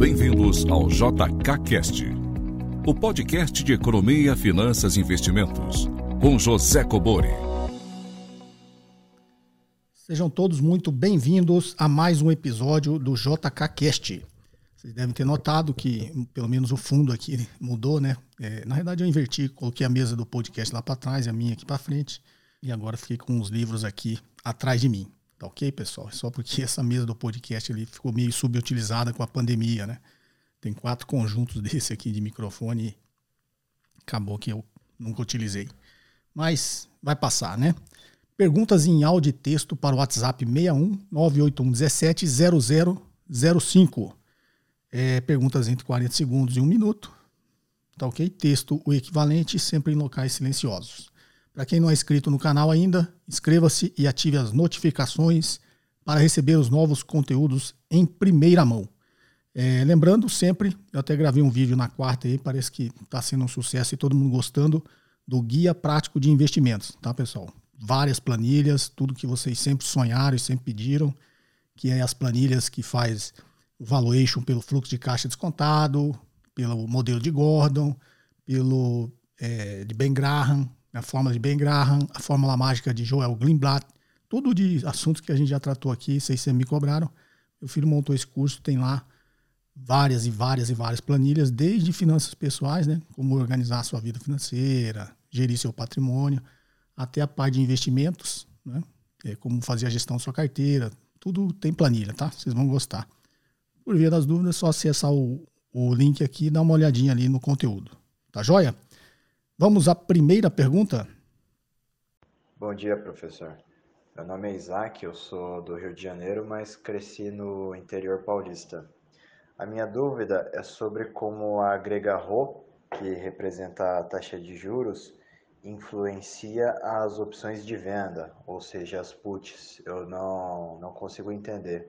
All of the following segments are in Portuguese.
Bem-vindos ao JKCast, o podcast de economia, finanças e investimentos, com José Kobori. Sejam todos muito bem-vindos a mais um episódio do JKCast. Vocês devem ter notado que, pelo menos, o fundo aqui mudou, né? Na verdade, eu inverti, coloquei a mesa do podcast lá para trás e a minha aqui para frente. E agora fiquei com os livros aqui atrás de mim. Tá ok, pessoal? Só porque essa mesa do podcast ali ficou meio subutilizada com a pandemia, né? Tem 4 conjuntos desse aqui de microfone e acabou que eu nunca utilizei. Mas vai passar, né? Perguntas em áudio e texto para o WhatsApp 61 981 17 0005. Perguntas entre 40 segundos e 1 minuto. Tá ok? Texto o equivalente, sempre em locais silenciosos. Para quem não é inscrito no canal ainda, inscreva-se e ative as notificações para receber os novos conteúdos em primeira mão. Lembrando sempre, eu até gravei um vídeo na quarta aí, parece que está sendo um sucesso e todo mundo gostando do Guia Prático de Investimentos, tá, pessoal? Várias planilhas, tudo que vocês sempre sonharam e sempre pediram, que é as planilhas que faz o valuation pelo fluxo de caixa descontado, pelo modelo de Gordon, pelo de Ben Graham, a fórmula de Ben Graham, a fórmula mágica de Joel Greenblatt, tudo de assuntos que a gente já tratou aqui, vocês me cobraram. Meu filho montou esse curso, tem lá várias planilhas, desde finanças pessoais, né, como organizar a sua vida financeira, gerir seu patrimônio, até a parte de investimentos, né, como fazer a gestão da sua carteira, tudo tem planilha, tá? Vocês vão gostar. Por via das dúvidas, é só acessar o link aqui e dar uma olhadinha ali no conteúdo. Tá joia? Vamos à primeira pergunta. Bom dia, professor. Meu nome é Isaac, eu sou do Rio de Janeiro, mas cresci no interior paulista. A minha dúvida é sobre como a grega Rho, que representa a taxa de juros, influencia as opções de venda, ou seja, as puts. Eu não consigo entender.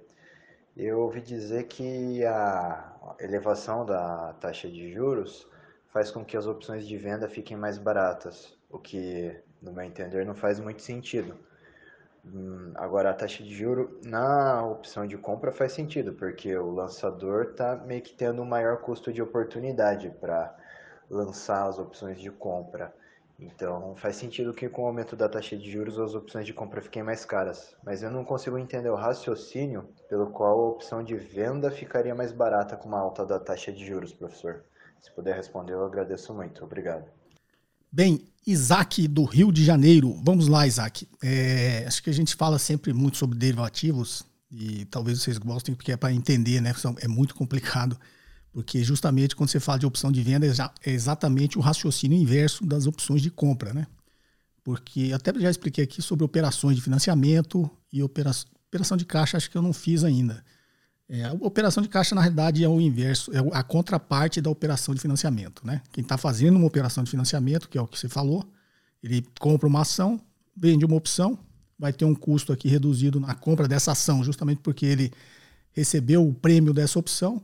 Eu ouvi dizer que a elevação da taxa de juros faz com que as opções de venda fiquem mais baratas, o que, no meu entender, não faz muito sentido. Agora, a taxa de juro na opção de compra faz sentido, porque o lançador está meio que tendo um maior custo de oportunidade para lançar as opções de compra. Então, faz sentido que com o aumento da taxa de juros as opções de compra fiquem mais caras. Mas eu não consigo entender o raciocínio pelo qual a opção de venda ficaria mais barata com uma alta da taxa de juros, professor. Se puder responder, eu agradeço muito. Obrigado. Bem, Isaac, do Rio de Janeiro. Vamos lá, Isaac. Acho que a gente fala sempre muito sobre derivativos e talvez vocês gostem porque é para entender, né? É muito complicado, porque justamente quando você fala de opção de venda é exatamente o raciocínio inverso das opções de compra, né? Porque até já expliquei aqui sobre operações de financiamento e operação de caixa, acho que eu não fiz ainda. A operação de caixa, na realidade, é o inverso, é a contraparte da operação de financiamento, né? Quem está fazendo uma operação de financiamento, que é o que você falou, ele compra uma ação, vende uma opção, vai ter um custo aqui reduzido na compra dessa ação, justamente porque ele recebeu o prêmio dessa opção,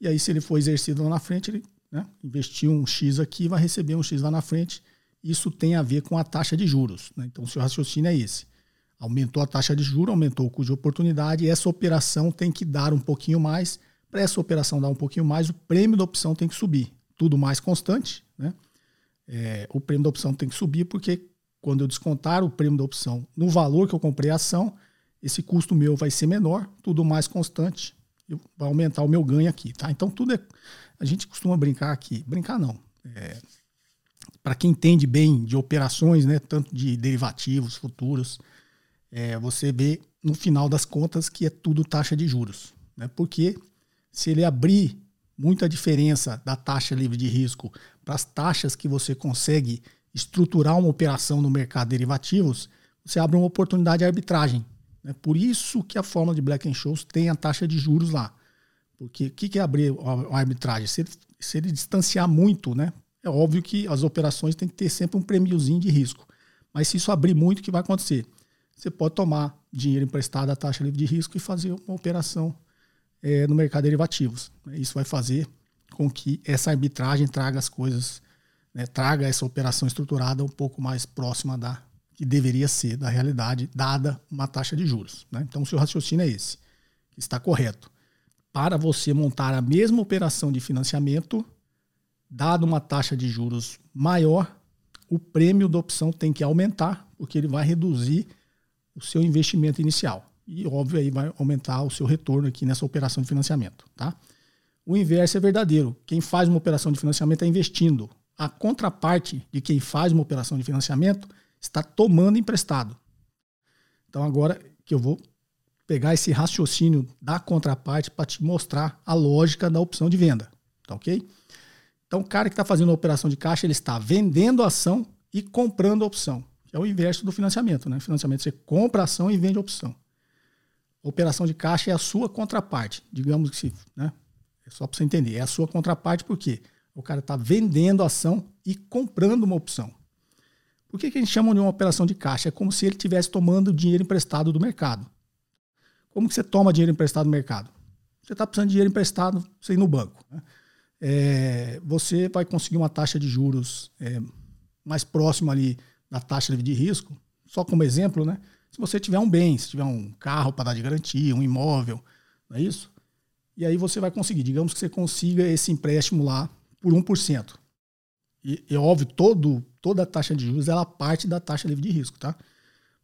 e aí se ele for exercido lá na frente, ele, né, investiu um X aqui, vai receber um X lá na frente. Isso tem a ver com a taxa de juros, né? Então o seu raciocínio é esse. Aumentou a taxa de juros, aumentou o custo de oportunidade, e essa operação tem que dar um pouquinho mais. Para essa operação dar um pouquinho mais, o prêmio da opção tem que subir. Tudo mais constante, né? O prêmio da opção tem que subir, porque quando eu descontar o prêmio da opção no valor que eu comprei a ação, esse custo meu vai ser menor, tudo mais constante, vai aumentar o meu ganho aqui, tá? Então tudo é... A gente costuma brincar aqui. Brincar não. Para quem entende bem de operações, né, tanto de derivativos, futuros... você vê no final das contas que é tudo taxa de juros, né? Porque se ele abrir muita diferença da taxa livre de risco para as taxas que você consegue estruturar uma operação no mercado de derivativos, você abre uma oportunidade de arbitragem, né? Por isso que a fórmula de Black-Scholes tem a taxa de juros lá. Porque o que é abrir a arbitragem? Se ele distanciar muito, né? É óbvio que as operações têm que ter sempre um prêmiozinho de risco. Mas se isso abrir muito, o que vai acontecer? Você pode tomar dinheiro emprestado à taxa livre de risco e fazer uma operação no mercado de derivativos. Isso vai fazer com que essa arbitragem traga as coisas, né, traga essa operação estruturada um pouco mais próxima da que deveria ser da realidade, dada uma taxa de juros, né? Então, o seu raciocínio é esse, que está correto. para você montar a mesma operação de financiamento, dado uma taxa de juros maior, o prêmio da opção tem que aumentar, porque ele vai reduzir o seu investimento inicial. E, óbvio, aí vai aumentar o seu retorno aqui nessa operação de financiamento. Tá? O inverso é verdadeiro. Quem faz uma operação de financiamento está investindo. A contraparte de quem faz uma operação de financiamento está tomando emprestado. Então, agora que eu vou pegar esse raciocínio da contraparte para te mostrar a lógica da opção de venda. Tá ok? Então, o cara que está fazendo a operação de caixa, ele está vendendo a ação e comprando a opção. É o inverso do financiamento. Né? Financiamento, você compra a ação e vende a opção. Operação de caixa é a sua contraparte. Digamos que se, né? É só para você entender. É a sua contraparte porque o cara está vendendo a ação e comprando uma opção. Por que que a gente chama de uma operação de caixa? É como se ele estivesse tomando dinheiro emprestado do mercado. Como que você toma dinheiro emprestado do mercado? Você está precisando de dinheiro emprestado, você ir no banco. Né? Você vai conseguir uma taxa de juros mais próxima ali da taxa de risco. Só como exemplo, né? Se você tiver um bem, se tiver um carro para dar de garantia, um imóvel, não é isso? E aí você vai conseguir, digamos que você consiga esse empréstimo lá por 1%. E é óbvio, toda a taxa de juros, ela parte da taxa livre de risco, tá?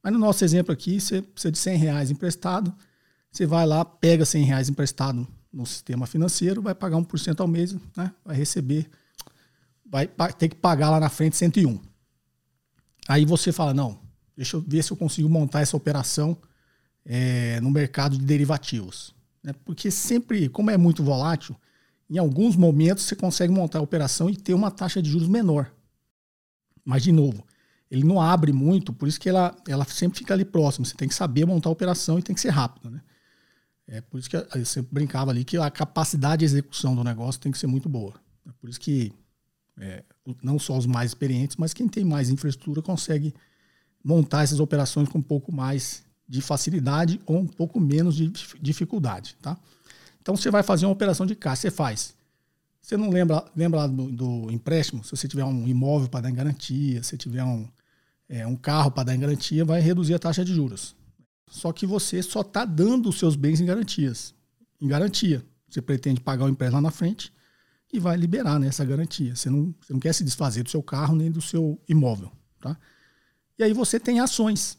Mas no nosso exemplo aqui, você precisa de R$100 emprestado, você vai lá, pega R$100 emprestado no sistema financeiro, vai pagar 1% ao mês, né? Vai receber, vai ter que pagar lá na frente 101. Aí você fala, não, deixa eu ver se eu consigo montar essa operação no mercado de derivativos. Né? Porque sempre, como é muito volátil, em alguns momentos você consegue montar a operação e ter uma taxa de juros menor. Mas, de novo, ele não abre muito, por isso que ela sempre fica ali próximo. Você tem que saber montar a operação e tem que ser rápido. Né? É por isso que eu sempre brincava ali que a capacidade de execução do negócio tem que ser muito boa. É por isso que não só os mais experientes, mas quem tem mais infraestrutura consegue montar essas operações com um pouco mais de facilidade ou um pouco menos de dificuldade, tá? Então, você vai fazer uma operação de caixa, você faz. Você não lembra lá do empréstimo? Se você tiver um imóvel para dar em garantia, se tiver um carro para dar em garantia, vai reduzir a taxa de juros. Só que você só está dando os seus bens em garantia. Você pretende pagar o empréstimo lá na frente e vai liberar, né, essa garantia. Você não quer se desfazer do seu carro nem do seu imóvel, tá? E aí você tem ações.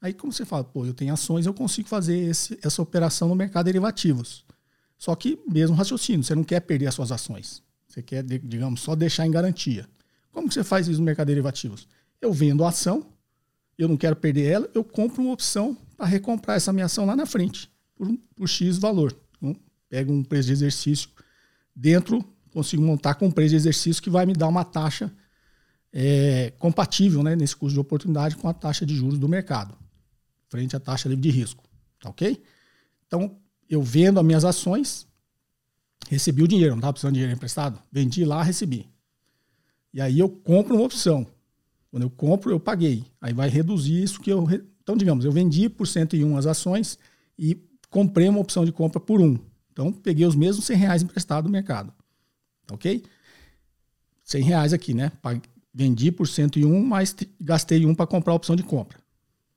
Aí como você fala, pô, eu tenho ações, eu consigo fazer essa operação no mercado de derivativos. Só que mesmo raciocínio, você não quer perder as suas ações. Você quer, digamos, só deixar em garantia. Como que você faz isso no mercado de derivativos? Eu vendo a ação, eu não quero perder ela, eu compro uma opção para recomprar essa minha ação lá na frente, por X valor. Então, pego um preço de exercício dentro, consigo montar com um preço de exercício que vai me dar uma taxa compatível, né, nesse custo de oportunidade com a taxa de juros do mercado, frente à taxa livre de risco, tá ok? Então, eu vendo as minhas ações, recebi o dinheiro, não estava precisando de dinheiro emprestado, vendi lá, recebi. E aí eu compro uma opção. Quando eu compro, eu paguei. Aí vai reduzir isso que eu... Então, digamos, eu vendi por 101 as ações e comprei uma opção de compra por 1. Então, peguei os mesmos R$100 emprestados do mercado, tá ok? R$100 aqui, né? Vendi por 101, mas gastei 1 para comprar a opção de compra.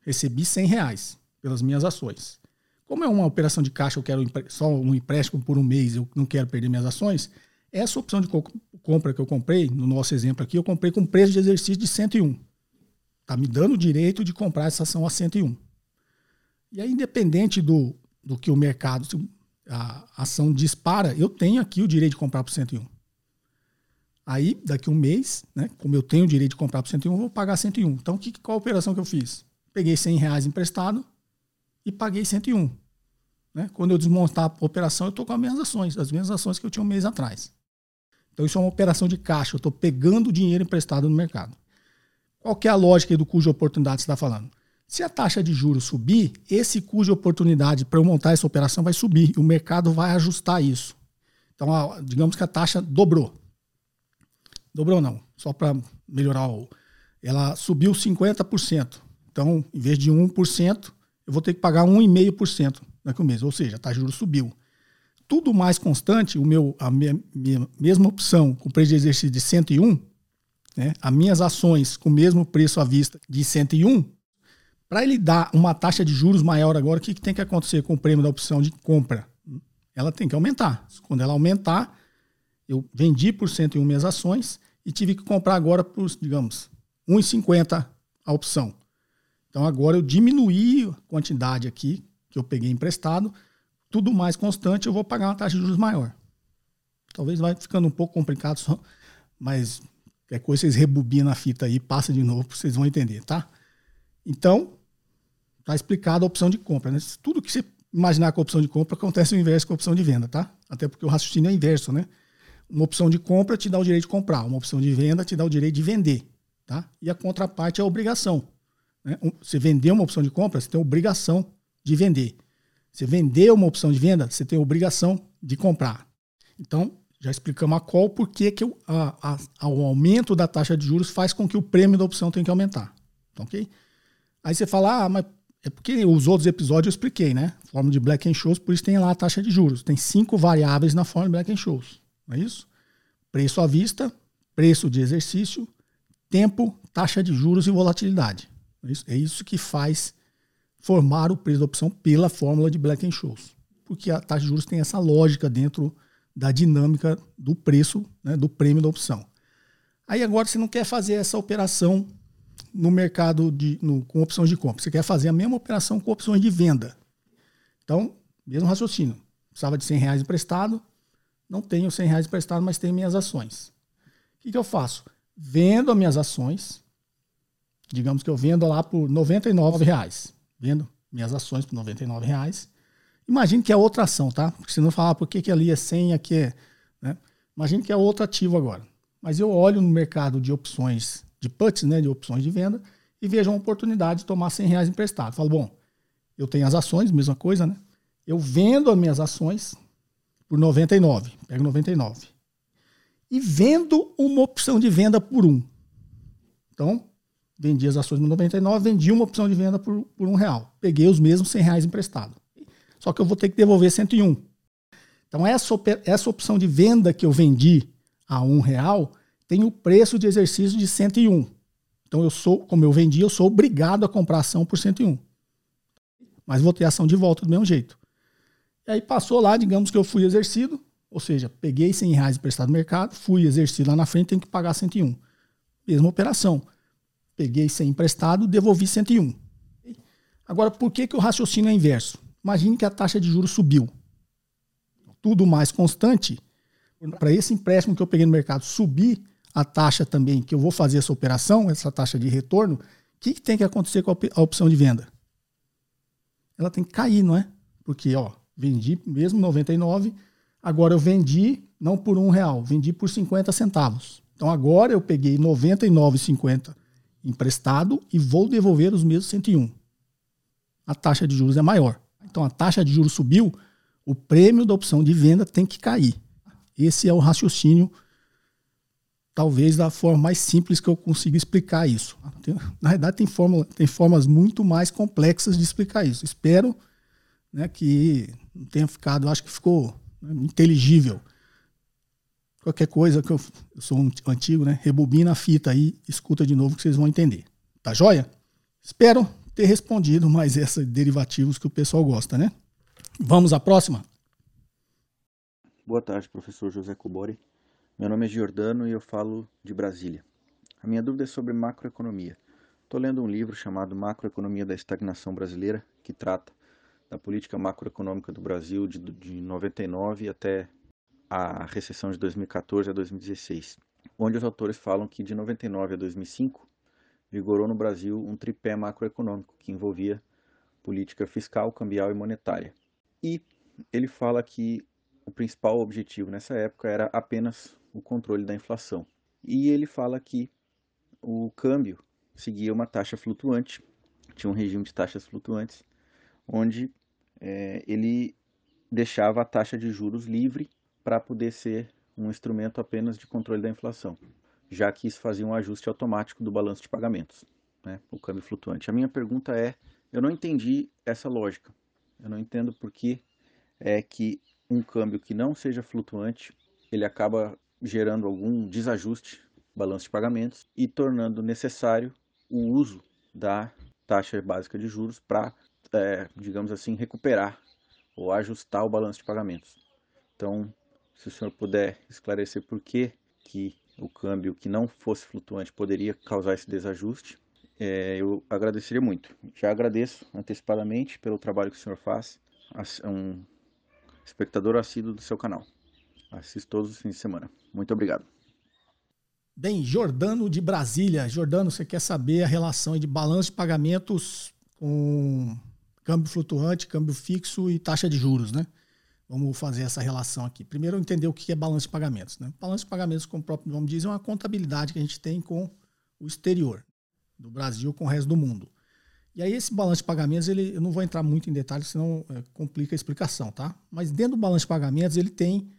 Recebi R$100 pelas minhas ações. Como é uma operação de caixa, eu quero só um empréstimo por um mês, eu não quero perder minhas ações, essa opção de compra que eu comprei, no nosso exemplo aqui, eu comprei com preço de exercício de 101. Está me dando o direito de comprar essa ação a 101. E aí, independente do que o mercado, se a ação dispara, eu tenho aqui o direito de comprar por 101. Aí, daqui um mês, né, como eu tenho o direito de comprar por 101, eu vou pagar 101. Então, qual a operação que eu fiz? Peguei R$100 emprestado e paguei 101. Né? Quando eu desmontar a operação, eu estou com as mesmas ações que eu tinha um mês atrás. Então, isso é uma operação de caixa. Eu estou pegando o dinheiro emprestado no mercado. Qual que é a lógica aí do custo de oportunidade que você está falando? Se a taxa de juros subir, esse custo de oportunidade para eu montar essa operação vai subir. E o mercado vai ajustar isso. Então, digamos que a taxa dobrou. Dobrou não, só para melhorar. Ela subiu 50%. Então, em vez de 1%, eu vou ter que pagar 1,5% daqui a um mês. Ou seja, a taxa de juros subiu. Tudo mais constante, a minha mesma opção com preço de exercício de 101, né, as minhas ações com o mesmo preço à vista de 101, para ele dar uma taxa de juros maior agora, o que tem que acontecer com o prêmio da opção de compra? ela tem que aumentar. Quando ela aumentar, eu vendi por 101 minhas ações e tive que comprar agora por, digamos, 1,50 a opção. Então agora eu diminuí a quantidade aqui que eu peguei emprestado, tudo mais constante, eu vou pagar uma taxa de juros maior. Talvez vai ficando um pouco complicado, só, mas é coisa, vocês rebobinam a fita aí, passa de novo, vocês vão entender, tá? Então, tá explicada a opção de compra, né? Tudo que você imaginar com a opção de compra acontece o inverso com a opção de venda, tá? Até porque o raciocínio é inverso, né? Uma opção de compra te dá o direito de comprar, uma opção de venda te dá o direito de vender, tá? E a contraparte é a obrigação, né? Você vender uma opção de compra, você tem a obrigação de vender. Você vender uma opção de venda, você tem a obrigação de comprar. Então, já explicamos a qual, porque que o aumento da taxa de juros faz com que o prêmio da opção tenha que aumentar. Então, ok? Aí você fala, ah, mas é porque os outros episódios eu expliquei, né? Fórmula de Black-Scholes, por isso tem lá a taxa de juros. Tem 5 variáveis na fórmula de Black-Scholes, não é isso? Preço à vista, preço de exercício, tempo, taxa de juros e volatilidade. É isso que faz formar o preço da opção pela fórmula de Black-Scholes. Porque a taxa de juros tem essa lógica dentro da dinâmica do preço, né, do prêmio da opção. Aí agora você não quer fazer essa operação no mercado com opções de compra. Você quer fazer a mesma operação com opções de venda. Então, mesmo raciocínio. Precisava de R$100 emprestado. Não tenho R$100 emprestado, mas tenho minhas ações. O que eu faço? Vendo as minhas ações. Digamos que eu vendo lá por R$99. Vendo minhas ações por R$99. Imagine que é outra ação, tá? Porque se não falar por que ali é 100, aqui é... Né? Imagine que é outro ativo agora. Mas eu olho no mercado de opções de puts, né? De opções de venda, e vejo uma oportunidade de tomar R$100 emprestado. Falo, bom, eu tenho as ações, mesma coisa, né? Eu vendo as minhas ações por 99. Pego 99. E vendo uma opção de venda por 1. Então... vendi as ações por 99, vendi uma opção de venda por R$1. Peguei os mesmos R$100 emprestado. Só que eu vou ter que devolver 101. Então essa opção de venda que eu vendi a R$1 tem o preço de exercício de 101. Então como eu vendi, eu sou obrigado a comprar ação por 101. Mas vou ter ação de volta do mesmo jeito. E aí passou lá, digamos que eu fui exercido, ou seja, peguei R$100 emprestado no mercado, fui exercido lá na frente, tenho que pagar 101. Mesma operação. Peguei 100 emprestado, devolvi 101. Agora, por que o raciocínio é inverso? Imagine que a taxa de juros subiu. Tudo mais constante, para esse empréstimo que eu peguei no mercado subir a taxa também, que eu vou fazer essa operação, essa taxa de retorno, o que tem que acontecer com a opção de venda? Ela tem que cair, não é? Porque, ó, vendi mesmo 99, agora eu vendi não por R$1, vendi por 50 centavos. Então, agora eu peguei 99,50 emprestado e vou devolver os mesmos 101. A taxa de juros é maior. Então a taxa de juros subiu, o prêmio da opção de venda tem que cair. Esse é o raciocínio, talvez da forma mais simples que eu consigo explicar isso. Na verdade tem formas muito mais complexas de explicar isso. Espero, né, que não tenha ficado, acho que ficou, né, inteligível. Qualquer coisa, que eu sou um antigo, né? Rebobina a fita aí, escuta de novo que vocês vão entender. Tá joia? Espero ter respondido mais essas derivativos que o pessoal gosta, né? Vamos à próxima? Boa tarde, professor José Kobori. Meu nome é Giordano e eu falo de Brasília. A minha dúvida é sobre macroeconomia. Estou lendo um livro chamado Macroeconomia da Estagnação Brasileira, que trata da política macroeconômica do Brasil de 99 até... a recessão de 2014 a 2016, onde os autores falam que de 99 a 2005 vigorou no Brasil um tripé macroeconômico que envolvia política fiscal, cambial e monetária. E ele fala que o principal objetivo nessa época era apenas o controle da inflação. E ele fala que o câmbio seguia uma taxa flutuante, tinha um regime de taxas flutuantes, onde ele deixava a taxa de juros livre para poder ser um instrumento apenas de controle da inflação, já que isso fazia um ajuste automático do balanço de pagamentos, né? O câmbio flutuante. A minha pergunta é, eu não entendi essa lógica. Eu não entendo por que é que um câmbio que não seja flutuante, ele acaba gerando algum desajuste no balanço de pagamentos e tornando necessário o uso da taxa básica de juros para, digamos assim, recuperar ou ajustar o balanço de pagamentos. Então, se o senhor puder esclarecer por que o câmbio que não fosse flutuante poderia causar esse desajuste, eu agradeceria muito. Já agradeço antecipadamente pelo trabalho que o senhor faz, é um espectador assíduo do seu canal. Assisto todos os fins de semana. Muito obrigado. Bem, Giordano de Brasília. Giordano, você quer saber a relação de balanço de pagamentos com câmbio flutuante, câmbio fixo e taxa de juros, né? Vamos fazer essa relação aqui. Primeiro, entender o que é balanço de pagamentos, né? Balanço de pagamentos, como o próprio nome diz, é uma contabilidade que a gente tem com o exterior, do Brasil com o resto do mundo. E aí esse balanço de pagamentos, eu não vou entrar muito em detalhes, senão complica a explicação, tá? Mas dentro do balanço de pagamentos, ele tem...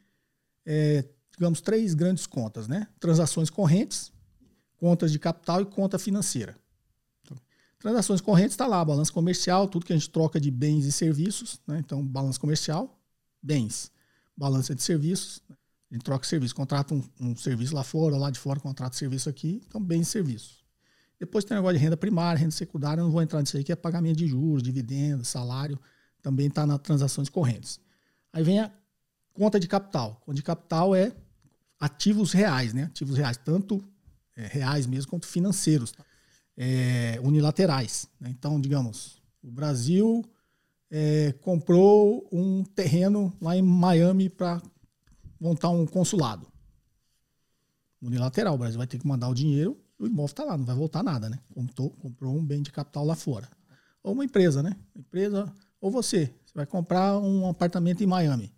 digamos, três grandes contas, né? Transações correntes, contas de capital e conta financeira. Então, transações correntes está lá, balanço comercial, tudo que a gente troca de bens e serviços, né? Então, balanço comercial, bens, balança de serviços, a gente troca serviço, contrata um serviço lá fora, lá de fora, contrata serviço aqui, então bens e serviços. Depois tem o negócio de renda primária, renda secundária, eu não vou entrar nisso aí, que é pagamento de juros, dividendos, salário, também está nas transações correntes. Aí vem a conta de capital. Conta de capital é ativos reais, né? Ativos reais, tanto reais mesmo quanto financeiros, unilaterais, né? Então, digamos, o Brasil comprou um terreno lá em Miami para montar um consulado. Unilateral, o Brasil vai ter que mandar o dinheiro e o imóvel está lá, não vai voltar nada, né? Comprou um bem de capital lá fora. Ou uma empresa, né? Empresa, ou você vai comprar um apartamento em Miami.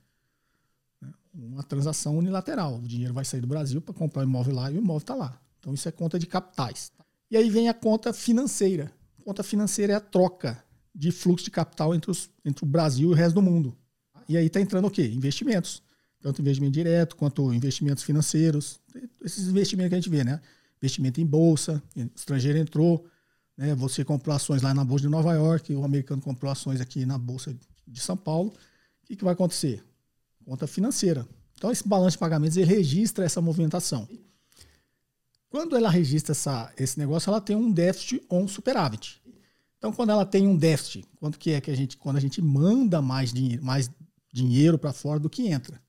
Uma transação unilateral. O dinheiro vai sair do Brasil para comprar o imóvel lá e o imóvel está lá. Então isso é conta de capitais. E aí vem a conta financeira. Conta financeira é a troca de fluxo de capital entre o Brasil e o resto do mundo. E aí está entrando o quê? Investimentos. Tanto investimento direto quanto investimentos financeiros. Esses investimentos que a gente vê, né? Investimento em bolsa, estrangeiro entrou, né? Você comprou ações lá na Bolsa de Nova York, o americano comprou ações aqui na Bolsa de São Paulo. O que vai acontecer? Conta financeira. Então, esse balanço de pagamentos, ele registra essa movimentação. Quando ela registra esse negócio, ela tem um déficit ou um superávit. Então, quando ela tem um déficit, quanto que é que quando a gente manda mais dinheiro para fora do que entra?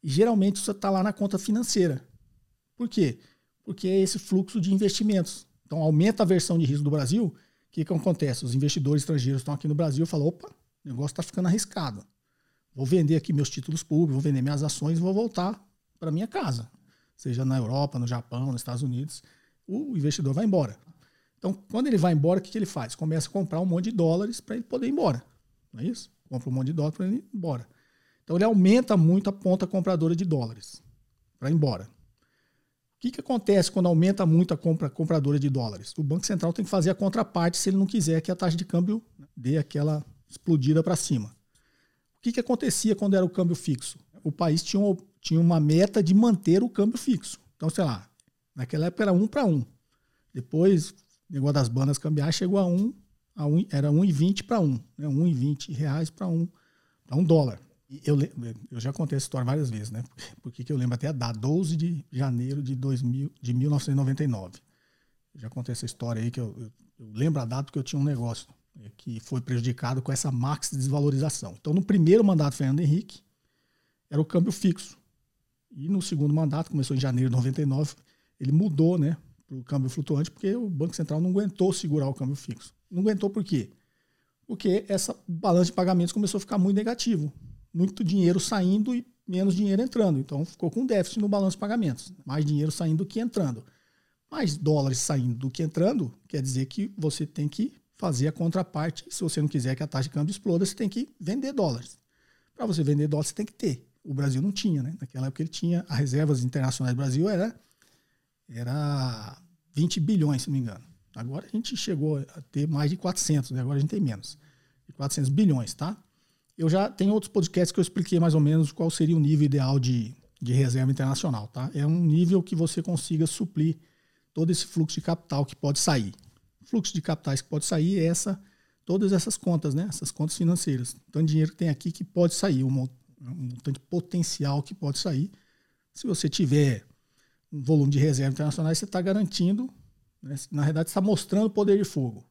E, geralmente, isso está lá na conta financeira. Por quê? Porque é esse fluxo de investimentos. Então, aumenta a versão de risco do Brasil. O que acontece? Os investidores estrangeiros estão aqui no Brasil e falam, opa, o negócio está ficando arriscado. Vou vender aqui meus títulos públicos, vou vender minhas ações e vou voltar para minha casa. Seja na Europa, no Japão, nos Estados Unidos, o investidor vai embora. Então, quando ele vai embora, o que ele faz? Começa a comprar um monte de dólares para ele poder ir embora. Não é isso? Compra um monte de dólar para ele ir embora. Então, ele aumenta muito a ponta compradora de dólares para ir embora. O que acontece quando aumenta muito a compradora de dólares? O Banco Central tem que fazer a contraparte se ele não quiser que a taxa de câmbio dê aquela explodida para cima. O que acontecia quando era o câmbio fixo? O país tinha uma meta de manter o câmbio fixo. Então, sei lá, naquela época era 1:1. Depois, o negócio das bandas cambiais chegou a 1, era 1,20 para 1, né? 1,20 reais para 1 dólar. E eu já contei essa história várias vezes, né? Porque eu lembro até a data, 12 de janeiro de 1999. Eu já contei essa história aí, que eu lembro a data porque eu tinha um negócio que foi prejudicado com essa max desvalorização. Então, no primeiro mandato do Fernando Henrique, era o câmbio fixo. E no segundo mandato, começou em janeiro de 99, ele mudou, né, para o câmbio flutuante, porque o Banco Central não aguentou segurar o câmbio fixo. Não aguentou por quê? Porque essa balança de pagamentos começou a ficar muito negativo. Muito dinheiro saindo e menos dinheiro entrando. Então, ficou com déficit no balanço de pagamentos. Mais dinheiro saindo do que entrando. Mais dólares saindo do que entrando, quer dizer que você tem que fazer a contraparte. Se você não quiser que a taxa de câmbio exploda, você tem que vender dólares. Para você vender dólares, você tem que ter. O Brasil não tinha, né? Naquela época ele tinha, as reservas internacionais do Brasil era 20 bilhões, se não me engano. Agora a gente chegou a ter mais de 400, né? Agora a gente tem menos. De 400 bilhões, tá? Eu já tenho outros podcasts que eu expliquei mais ou menos qual seria o nível ideal de reserva internacional, tá? É um nível que você consiga suplir todo esse fluxo de capital que pode sair. Fluxo de capitais que pode sair é todas essas contas, né? Essas contas financeiras. Tanto dinheiro que tem aqui que pode sair, um tanto potencial que pode sair. Se você tiver um volume de reserva internacional, você está garantindo, né? Na verdade, você está mostrando poder de fogo.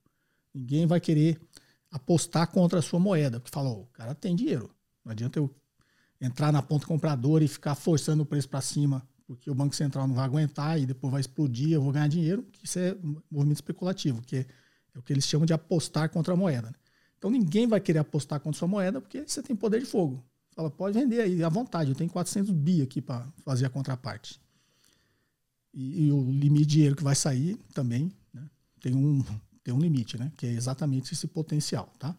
Ninguém vai querer apostar contra a sua moeda, porque fala, o cara tem dinheiro, Não adianta eu entrar na ponta compradora e ficar forçando o preço para cima, porque o Banco Central não vai aguentar e depois vai explodir, eu vou ganhar dinheiro. Isso é um movimento especulativo, que é o que eles chamam de apostar contra a moeda. Né? Então ninguém vai querer apostar contra a sua moeda porque você tem poder de fogo. Fala, pode vender aí à vontade, eu tenho 400 bi aqui para fazer a contraparte. E o limite de dinheiro que vai sair também, né? Tem um limite, né? Que é exatamente esse potencial. Tá?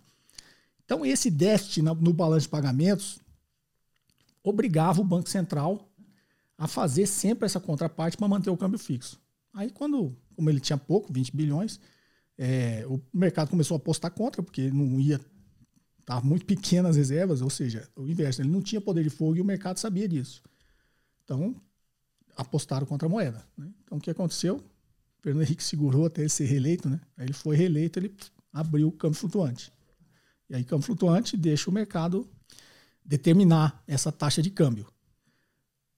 Então esse déficit no balanço de pagamentos obrigava o Banco Central a fazer sempre essa contraparte para manter o câmbio fixo. Aí como ele tinha pouco, 20 bilhões, o mercado começou a apostar contra, porque não ia... Estavam muito pequenas as reservas, ou seja, o inverso. Ele não tinha poder de fogo e o mercado sabia disso. Então, apostaram contra a moeda. Né? Então, o que aconteceu? O Fernando Henrique segurou até ele ser reeleito. Né? Aí ele foi reeleito, ele abriu o câmbio flutuante. E aí, câmbio flutuante deixa o mercado determinar essa taxa de câmbio.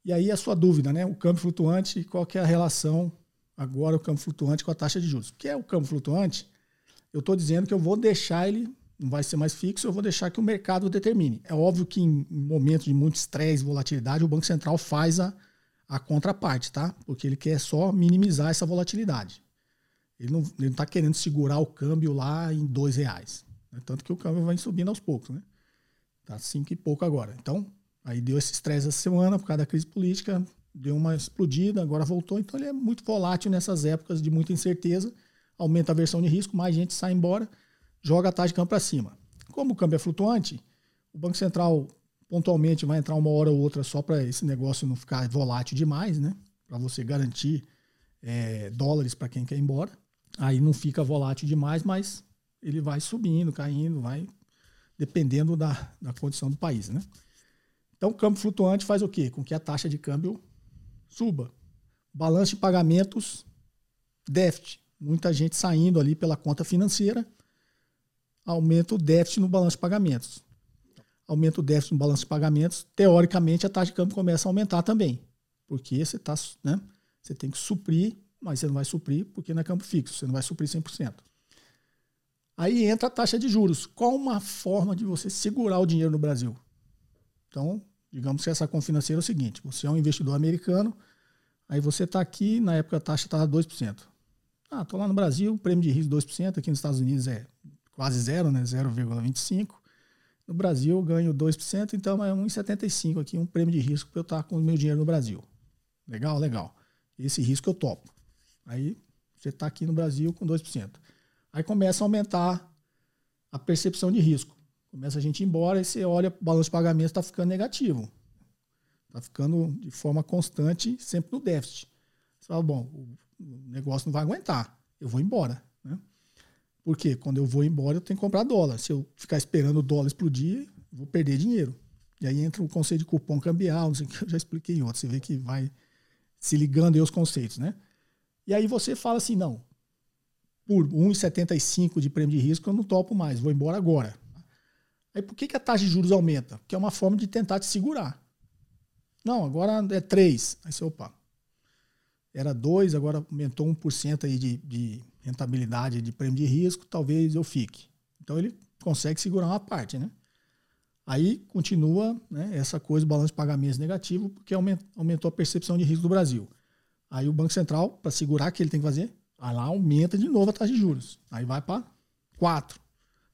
E aí, a sua dúvida, né? O câmbio flutuante, qual que é a relação agora o câmbio flutuante com a taxa de juros? O que é o câmbio flutuante? Eu estou dizendo que eu vou deixar ele... Não vai ser mais fixo, eu vou deixar que o mercado determine. É óbvio que em momentos de muito estresse e volatilidade, o Banco Central faz a contraparte, tá? Porque ele quer só minimizar essa volatilidade. Ele não está querendo segurar o câmbio lá em R$2. Né? Tanto que o câmbio vai subindo aos poucos, né? Tá 5 e pouco agora. Então, aí deu esse estresse essa semana por causa da crise política, deu uma explodida, agora voltou. Então, ele é muito volátil nessas épocas de muita incerteza, aumenta a aversão de risco, mais gente sai embora, joga a taxa de câmbio para cima. Como o câmbio é flutuante, o Banco Central pontualmente vai entrar uma hora ou outra só para esse negócio não ficar volátil demais, né? Para você garantir dólares para quem quer ir embora. Aí não fica volátil demais, mas ele vai subindo, caindo, vai dependendo da condição do país, né? Então o câmbio flutuante faz o quê? Com que a taxa de câmbio suba. Balanço de pagamentos, déficit. Muita gente saindo ali pela conta financeira, aumenta o déficit no balanço de pagamentos. Aumenta o déficit no balanço de pagamentos, teoricamente a taxa de câmbio começa a aumentar também. Porque você, né, você tem que suprir, mas você não vai suprir porque não é câmbio fixo, você não vai suprir 100%. Aí entra a taxa de juros. Qual uma forma de você segurar o dinheiro no Brasil? Então, digamos que essa saca financeira é o seguinte, você é um investidor americano, aí você está aqui, na época a taxa estava 2%. Ah, estou lá no Brasil, o prêmio de risco 2%, aqui nos Estados Unidos é quase zero, né? 0,25. No Brasil eu ganho 2%, então é 1,75 aqui, um prêmio de risco para eu estar com o meu dinheiro no Brasil. Legal, legal. Esse risco eu topo. Aí você está aqui no Brasil com 2%. Aí começa a aumentar a percepção de risco. Começa a gente ir embora e você olha, o balanço de pagamento está ficando negativo. Está ficando de forma constante, sempre no déficit. Você fala, bom, o negócio não vai aguentar, eu vou embora, né? Porque quando eu vou embora, eu tenho que comprar dólar. Se eu ficar esperando o dólar explodir, eu vou perder dinheiro. E aí entra o conceito de cupom cambial, não sei o que, eu já expliquei ontem. Você vê que vai se ligando aí os conceitos, né? E aí você fala assim, não, por 1,75 de prêmio de risco, eu não topo mais, vou embora agora. Aí por que a taxa de juros aumenta? Porque é uma forma de tentar te segurar. Não, agora é 3. Aí você, opa, era 2, agora aumentou 1% aí de rentabilidade de prêmio de risco, talvez eu fique. Então ele consegue segurar uma parte, né? Aí continua, né, essa coisa, o balanço de pagamentos negativo, porque aumentou a percepção de risco do Brasil. Aí o Banco Central, para segurar, o que ele tem que fazer? Aí lá aumenta de novo a taxa de juros. Aí vai para 4.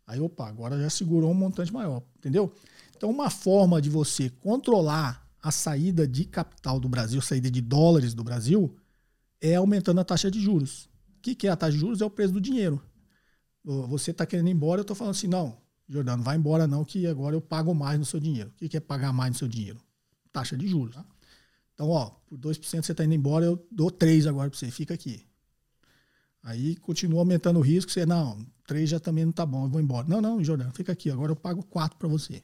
Aí, opa, agora já segurou um montante maior, entendeu? Então uma forma de você controlar a saída de capital do Brasil, saída de dólares do Brasil, é aumentando a taxa de juros. O que é a taxa de juros? É o preço do dinheiro. Você está querendo ir embora, eu estou falando assim, não, Giordano, vai embora não, que agora eu pago mais no seu dinheiro. O que é pagar mais no seu dinheiro? Taxa de juros. Tá? Então, ó, por 2% você está indo embora, eu dou 3 agora para você, fica aqui. Aí continua aumentando o risco, você, não, 3 já também não está bom, eu vou embora. Não, não, Giordano, fica aqui, agora eu pago 4 para você.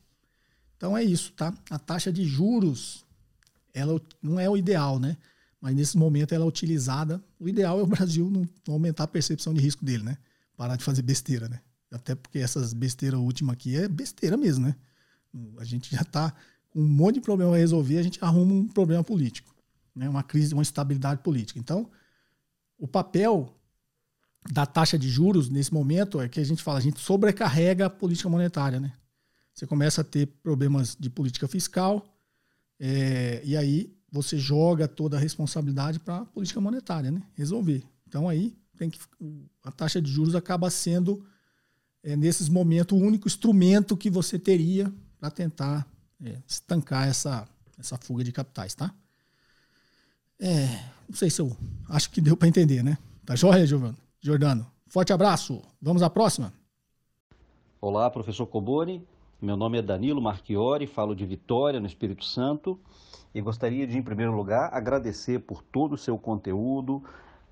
Então é isso, tá? A taxa de juros, ela não é o ideal, né? Mas nesse momento ela é utilizada. O ideal é o Brasil não aumentar a percepção de risco dele, né? Parar de fazer besteira, né? Até porque essas besteiras últimas aqui é besteira mesmo, né? A gente já está com um monte de problema a resolver, a gente arruma um problema político, né? Uma crise, uma instabilidade política. Então, o papel da taxa de juros nesse momento é que a gente fala, a gente sobrecarrega a política monetária, né? Você começa a ter problemas de política fiscal, e aí você joga toda a responsabilidade para a política monetária, né? Resolver. Então aí tem que, a taxa de juros acaba sendo, nesses momentos, o único instrumento que você teria para tentar estancar essa fuga de capitais, tá? Não sei se eu acho que deu para entender, né? Tá joia, Giordano? Forte abraço. Vamos à próxima. Olá, professor Kobori. Meu nome é Danilo Marchiori, falo de Vitória, no Espírito Santo. E gostaria de, em primeiro lugar, agradecer por todo o seu conteúdo,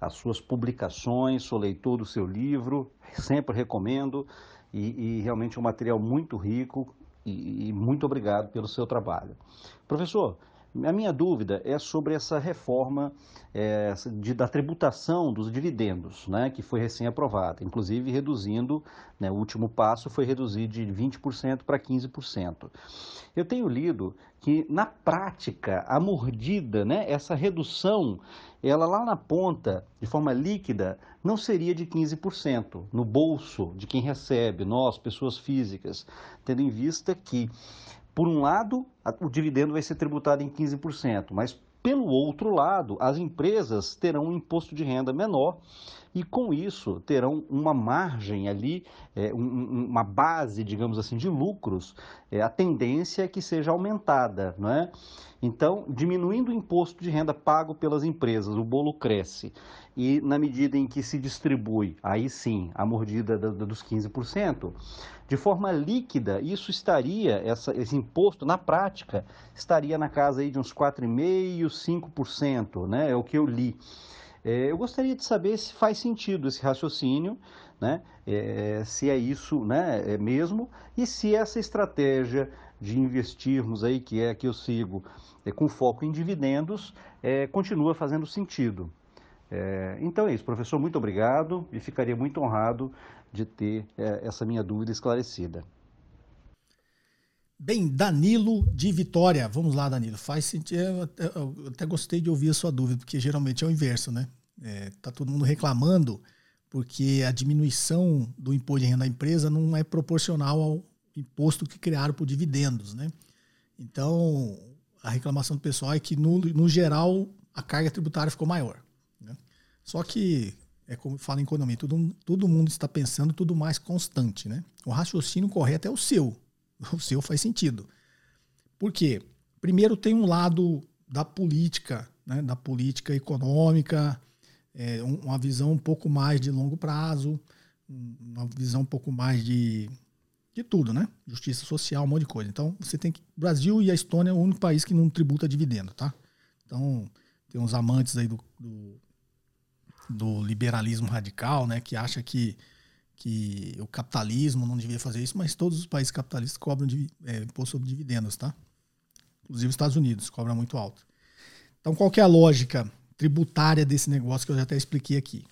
as suas publicações. Sou leitor do seu livro, sempre recomendo. E realmente um material muito rico. E muito obrigado pelo seu trabalho. Professor, a minha dúvida é sobre essa reforma da tributação dos dividendos, né, que foi recém-aprovada, inclusive reduzindo, né, o último passo foi reduzir de 20% para 15%. Eu tenho lido que, na prática, a mordida, né, essa redução, ela lá na ponta, de forma líquida, não seria de 15%, no bolso de quem recebe, nós, pessoas físicas, tendo em vista que, por um lado, o dividendo vai ser tributado em 15%, mas, pelo outro lado, as empresas terão um imposto de renda menor e, com isso, terão uma margem ali, uma base, digamos assim, de lucros. A tendência é que seja aumentada, não é? Então, diminuindo o imposto de renda pago pelas empresas, o bolo cresce. E, na medida em que se distribui, aí sim, a mordida dos 15%, de forma líquida, isso estaria, esse imposto, na prática, estaria na casa aí de uns 4,5%, 5%, né? É o que eu li. Eu gostaria de saber se faz sentido esse raciocínio, né? Se é isso, né? Mesmo, e se essa estratégia de investirmos aí, que é a que eu sigo, com foco em dividendos, continua fazendo sentido. Então é isso, professor, muito obrigado, e ficaria muito honrado de ter essa minha dúvida esclarecida. Bem, Danilo de Vitória. Vamos lá, Danilo. Faz sentido. Eu até gostei de ouvir a sua dúvida, porque geralmente é o inverso, né? Tá todo mundo reclamando porque a diminuição do imposto de renda da empresa não é proporcional ao imposto que criaram por dividendos, né? Então, a reclamação do pessoal é que, no geral, a carga tributária ficou maior, né? Só que, é como fala em economia, todo mundo está pensando tudo mais constante, né? O raciocínio correto é o seu. O seu faz sentido. Por quê? Primeiro tem um lado da política, né, da política econômica, uma visão um pouco mais de longo prazo, uma visão um pouco mais de tudo, né? Justiça social, um monte de coisa. Então, você tem que... O Brasil e a Estônia é o único país que não tributa dividendo, tá? Então, tem uns amantes aí do liberalismo radical, né, que acha que o capitalismo não devia fazer isso, mas todos os países capitalistas cobram imposto sobre dividendos, tá? Inclusive os Estados Unidos cobra muito alto. Então, qual que é a lógica tributária desse negócio que eu já até expliquei aqui?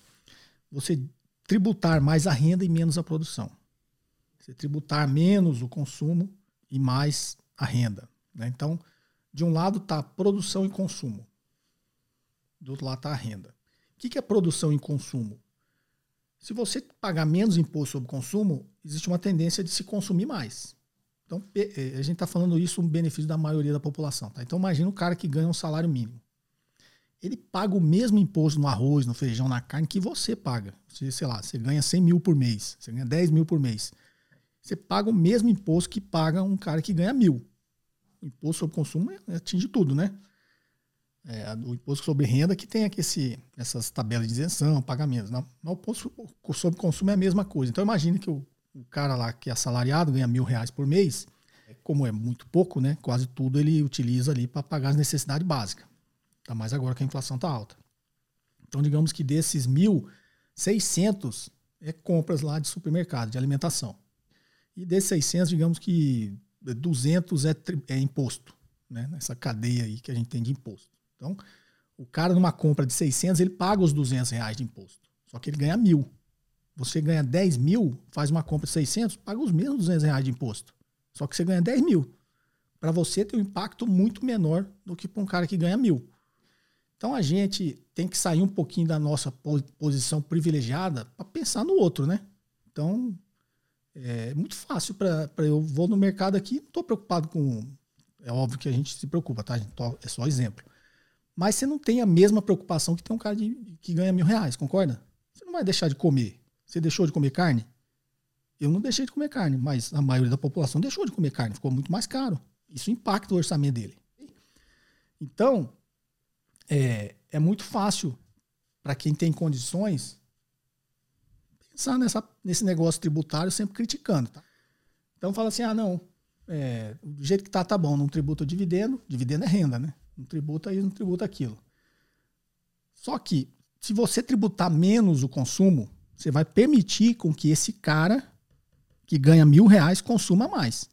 Você tributar mais a renda e menos a produção. Você tributar menos o consumo e mais a renda, né? Então, de um lado está produção e consumo. Do outro lado está a renda. O que é produção e consumo? Se você pagar menos imposto sobre consumo, existe uma tendência de se consumir mais. Então, a gente está falando isso um benefício da maioria da população, tá? Então, imagina o cara que ganha um salário mínimo. Ele paga o mesmo imposto no arroz, no feijão, na carne que você paga. Você, sei lá, você ganha 100 mil por mês, você ganha 10 mil por mês. Você paga o mesmo imposto que paga um cara que ganha 1.000. O imposto sobre consumo atinge tudo, né? O imposto sobre renda que tem aqui essas tabelas de isenção, pagamentos. Não, o imposto sobre consumo é a mesma coisa. Então, imagine que o cara lá que é assalariado ganha R$1.000 por mês. Como é muito pouco, né? Quase tudo ele utiliza ali para pagar as necessidades básicas. Ainda mais agora que a inflação está alta. Então, digamos que desses 1.600 compras lá de supermercado, de alimentação. E desses 600, digamos que 200 é imposto, né? Nessa cadeia aí que a gente tem de imposto. Então, o cara numa compra de 600, ele paga os R$200 de imposto. Só que ele ganha 1.000. Você ganha 10.000, faz uma compra de 600, paga os mesmos R$200 de imposto. Só que você ganha 10.000. Para você ter um impacto muito menor do que para um cara que ganha 1.000. Então, a gente tem que sair um pouquinho da nossa posição privilegiada para pensar no outro, né? Então, É muito fácil para eu vou no mercado aqui, não estou preocupado com... É óbvio que a gente se preocupa, tá, gente? É só exemplo. Mas você não tem a mesma preocupação que tem um cara que ganha R$1.000, concorda? Você não vai deixar de comer. Você deixou de comer carne? Eu não deixei de comer carne, mas a maioria da população deixou de comer carne. Ficou muito mais caro. Isso impacta o orçamento dele. Então, é muito fácil para quem tem condições pensar nesse negócio tributário sempre criticando. Tá? Então fala assim, do jeito que tá bom, não tributa o dividendo. Dividendo é renda, né? Não tributa isso, não tributa aquilo. Só que, se você tributar menos o consumo, você vai permitir com que esse cara que ganha R$1.000 consuma mais.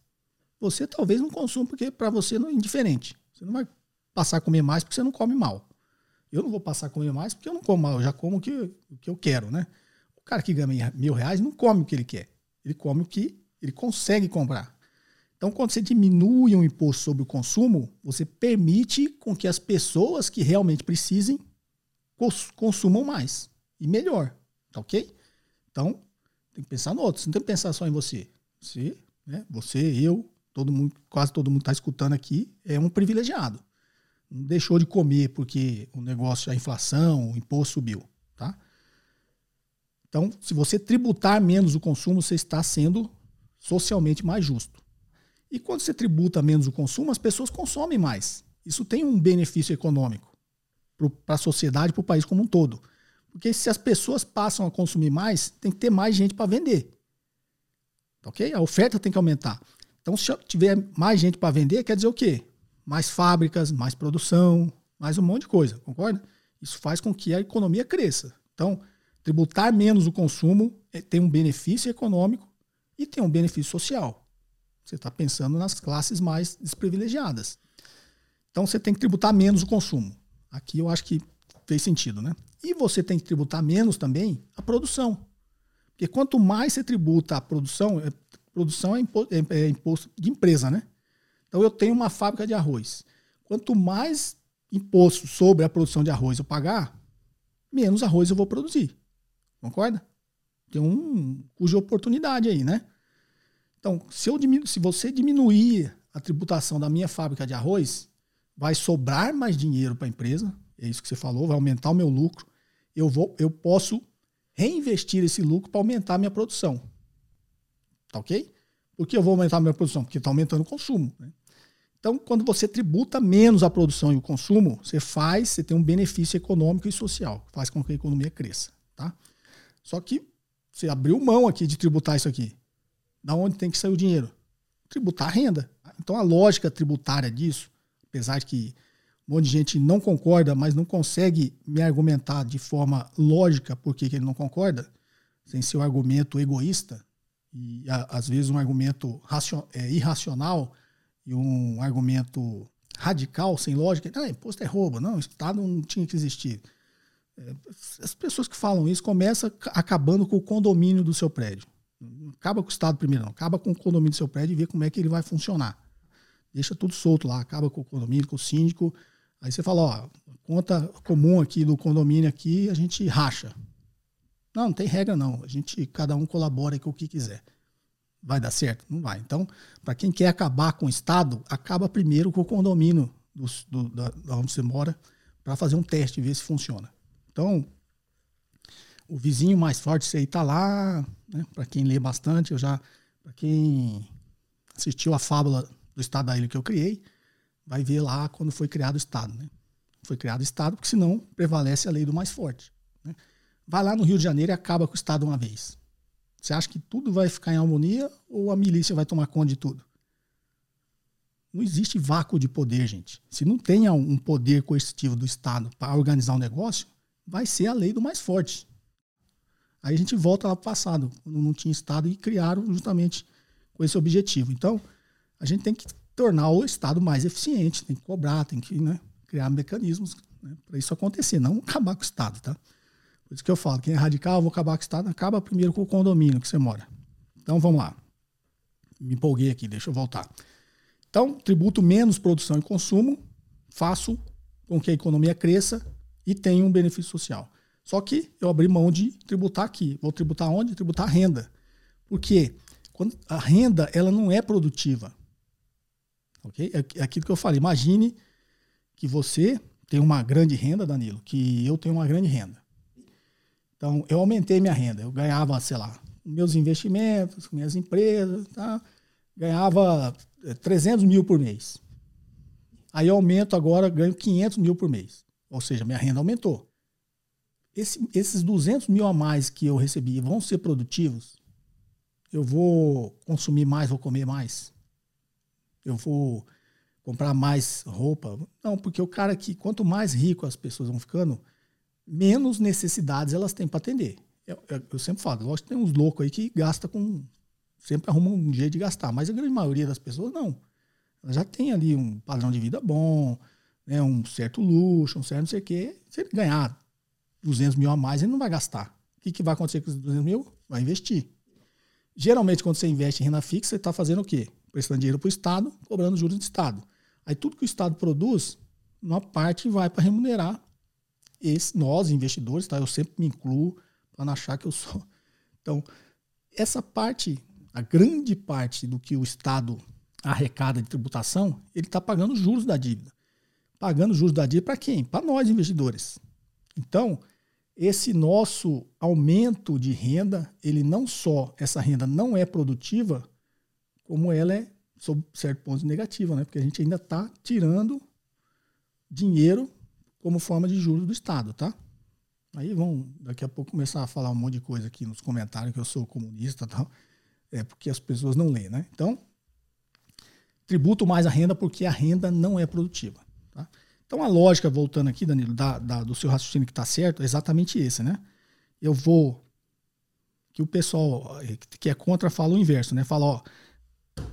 Você talvez não consuma porque para você não é indiferente. Você não vai passar a comer mais porque você não come mal. Eu não vou passar a comer mais porque eu não como mal. Eu já como o que eu quero, né? O cara que ganha R$1.000 não come o que ele quer. Ele come o que ele consegue comprar. Então, quando você diminui o imposto sobre o consumo, você permite com que as pessoas que realmente precisem consumam mais e melhor, tá ok? Então, tem que pensar no outro. Você não tem que pensar só em você. Você, né? Você, eu, todo mundo, quase todo mundo que está escutando aqui é um privilegiado. Não deixou de comer porque o negócio, a inflação, o imposto subiu, tá? Então, se você tributar menos o consumo, você está sendo socialmente mais justo. E quando você tributa menos o consumo, as pessoas consomem mais. Isso tem um benefício econômico para a sociedade, para o país como um todo. Porque se as pessoas passam a consumir mais, tem que ter mais gente para vender. Ok? A oferta tem que aumentar. Então, se tiver mais gente para vender, quer dizer o quê? Mais fábricas, mais produção, mais um monte de coisa, concorda? Isso faz com que a economia cresça. Então, tributar menos o consumo tem um benefício econômico e tem um benefício social. Você está pensando nas classes mais desprivilegiadas. Então você tem que tributar menos o consumo. Aqui eu acho que fez sentido, né? E você tem que tributar menos também a produção. Porque quanto mais você tributa a produção é imposto de empresa, né? Então eu tenho uma fábrica de arroz. Quanto mais imposto sobre a produção de arroz eu pagar, menos arroz eu vou produzir. Concorda? Tem um custo de oportunidade aí, né? Então, se você diminuir a tributação da minha fábrica de arroz, vai sobrar mais dinheiro para a empresa, é isso que você falou, vai aumentar o meu lucro, eu posso reinvestir esse lucro para aumentar a minha produção. Tá ok? Por que eu vou aumentar a minha produção? Porque está aumentando o consumo. Né? Então, quando você tributa menos a produção e o consumo, você tem um benefício econômico e social, faz com que a economia cresça. Tá? Só que você abriu mão aqui de tributar isso aqui. Da onde tem que sair o dinheiro? Tributar a renda. Então a lógica tributária disso, apesar de que um monte de gente não concorda, mas não consegue me argumentar de forma lógica por que ele não concorda, sem ser um argumento egoísta, e às vezes um argumento irracional e um argumento radical, sem lógica, imposto é roubo, não, o Estado não tinha que existir. As pessoas que falam isso começam acabando com o condomínio do seu prédio. Não acaba com o Estado primeiro, não. Acaba com o condomínio do seu prédio e vê como é que ele vai funcionar. Deixa tudo solto lá, acaba com o condomínio, com o síndico. Aí você fala, conta comum aqui do condomínio aqui, a gente racha. Não tem regra não. Cada um colabora com o que quiser. Vai dar certo? Não vai. Então, para quem quer acabar com o Estado, acaba primeiro com o condomínio da onde você mora para fazer um teste e ver se funciona. Então, o vizinho mais forte, você aí tá lá, né? Para quem lê bastante, para quem assistiu a fábula do Estado da Ilha que eu criei, vai ver lá quando foi criado o Estado, né? Foi criado o Estado porque senão prevalece a lei do mais forte, né? Vai lá no Rio de Janeiro e acaba com o Estado uma vez. Você acha que tudo vai ficar em harmonia ou a milícia vai tomar conta de tudo? Não existe vácuo de poder, gente. Se não tem um poder coercitivo do Estado para organizar um negócio, vai ser a lei do mais forte. Aí a gente volta lá para o passado, quando não tinha Estado, e criaram justamente com esse objetivo. Então, a gente tem que tornar o Estado mais eficiente, tem que cobrar, tem que criar mecanismos, para isso acontecer, não acabar com o Estado. Tá? Por isso que eu falo, quem é radical, eu vou acabar com o Estado, acaba primeiro com o condomínio que você mora. Então, vamos lá. Me empolguei aqui, deixa eu voltar. Então, tributo menos produção e consumo, faço com que a economia cresça e tenha um benefício social. Só que eu abri mão de tributar aqui. Vou tributar onde? Tributar a renda. Porque Quando a renda, ela não é produtiva. Okay? É aquilo que eu falei. Imagine que você tem uma grande renda, Danilo, que eu tenho uma grande renda. Então, eu aumentei minha renda. Eu ganhava, sei lá, meus investimentos, minhas empresas, tá? Ganhava 300 mil por mês. Aí eu aumento agora, ganho 500 mil por mês. Ou seja, minha renda aumentou. Esses 200 mil a mais que eu recebi vão ser produtivos? Eu vou consumir mais, vou comer mais? Eu vou comprar mais roupa? Não, porque o cara que, quanto mais rico as pessoas vão ficando, menos necessidades elas têm para atender. Eu sempre falo, lógico que tem uns loucos aí que gastam com... Sempre arrumam um jeito de gastar, mas a grande maioria das pessoas não. Elas já tem ali um padrão de vida bom, né, um certo luxo, um certo não sei o quê. Se ele ganhar 200 mil a mais, ele não vai gastar. O que vai acontecer com os 200 mil? Vai investir. Geralmente, quando você investe em renda fixa, você está fazendo o quê? Prestando dinheiro para o Estado, cobrando juros do Estado. Aí tudo que o Estado produz, uma parte vai para remunerar nós, investidores, tá? Eu sempre me incluo para não achar que eu sou. Então, essa parte, a grande parte do que o Estado arrecada de tributação, ele está pagando juros da dívida. Pagando juros da dívida para quem? Para nós, investidores. Então, esse nosso aumento de renda, ele não só, essa renda não é produtiva, como ela é, sob certo ponto, negativa, né? Porque a gente ainda está tirando dinheiro como forma de juros do Estado, tá? Aí vão, daqui a pouco, começar a falar um monte de coisa aqui nos comentários, que eu sou comunista e tal, porque as pessoas não leem, né? Então, tributo mais a renda porque a renda não é produtiva, tá? Então, a lógica, voltando aqui, Danilo, do seu raciocínio que está certo, é exatamente esse, né? Eu vou... Que o pessoal que é contra fala o inverso, né? Fala, ó,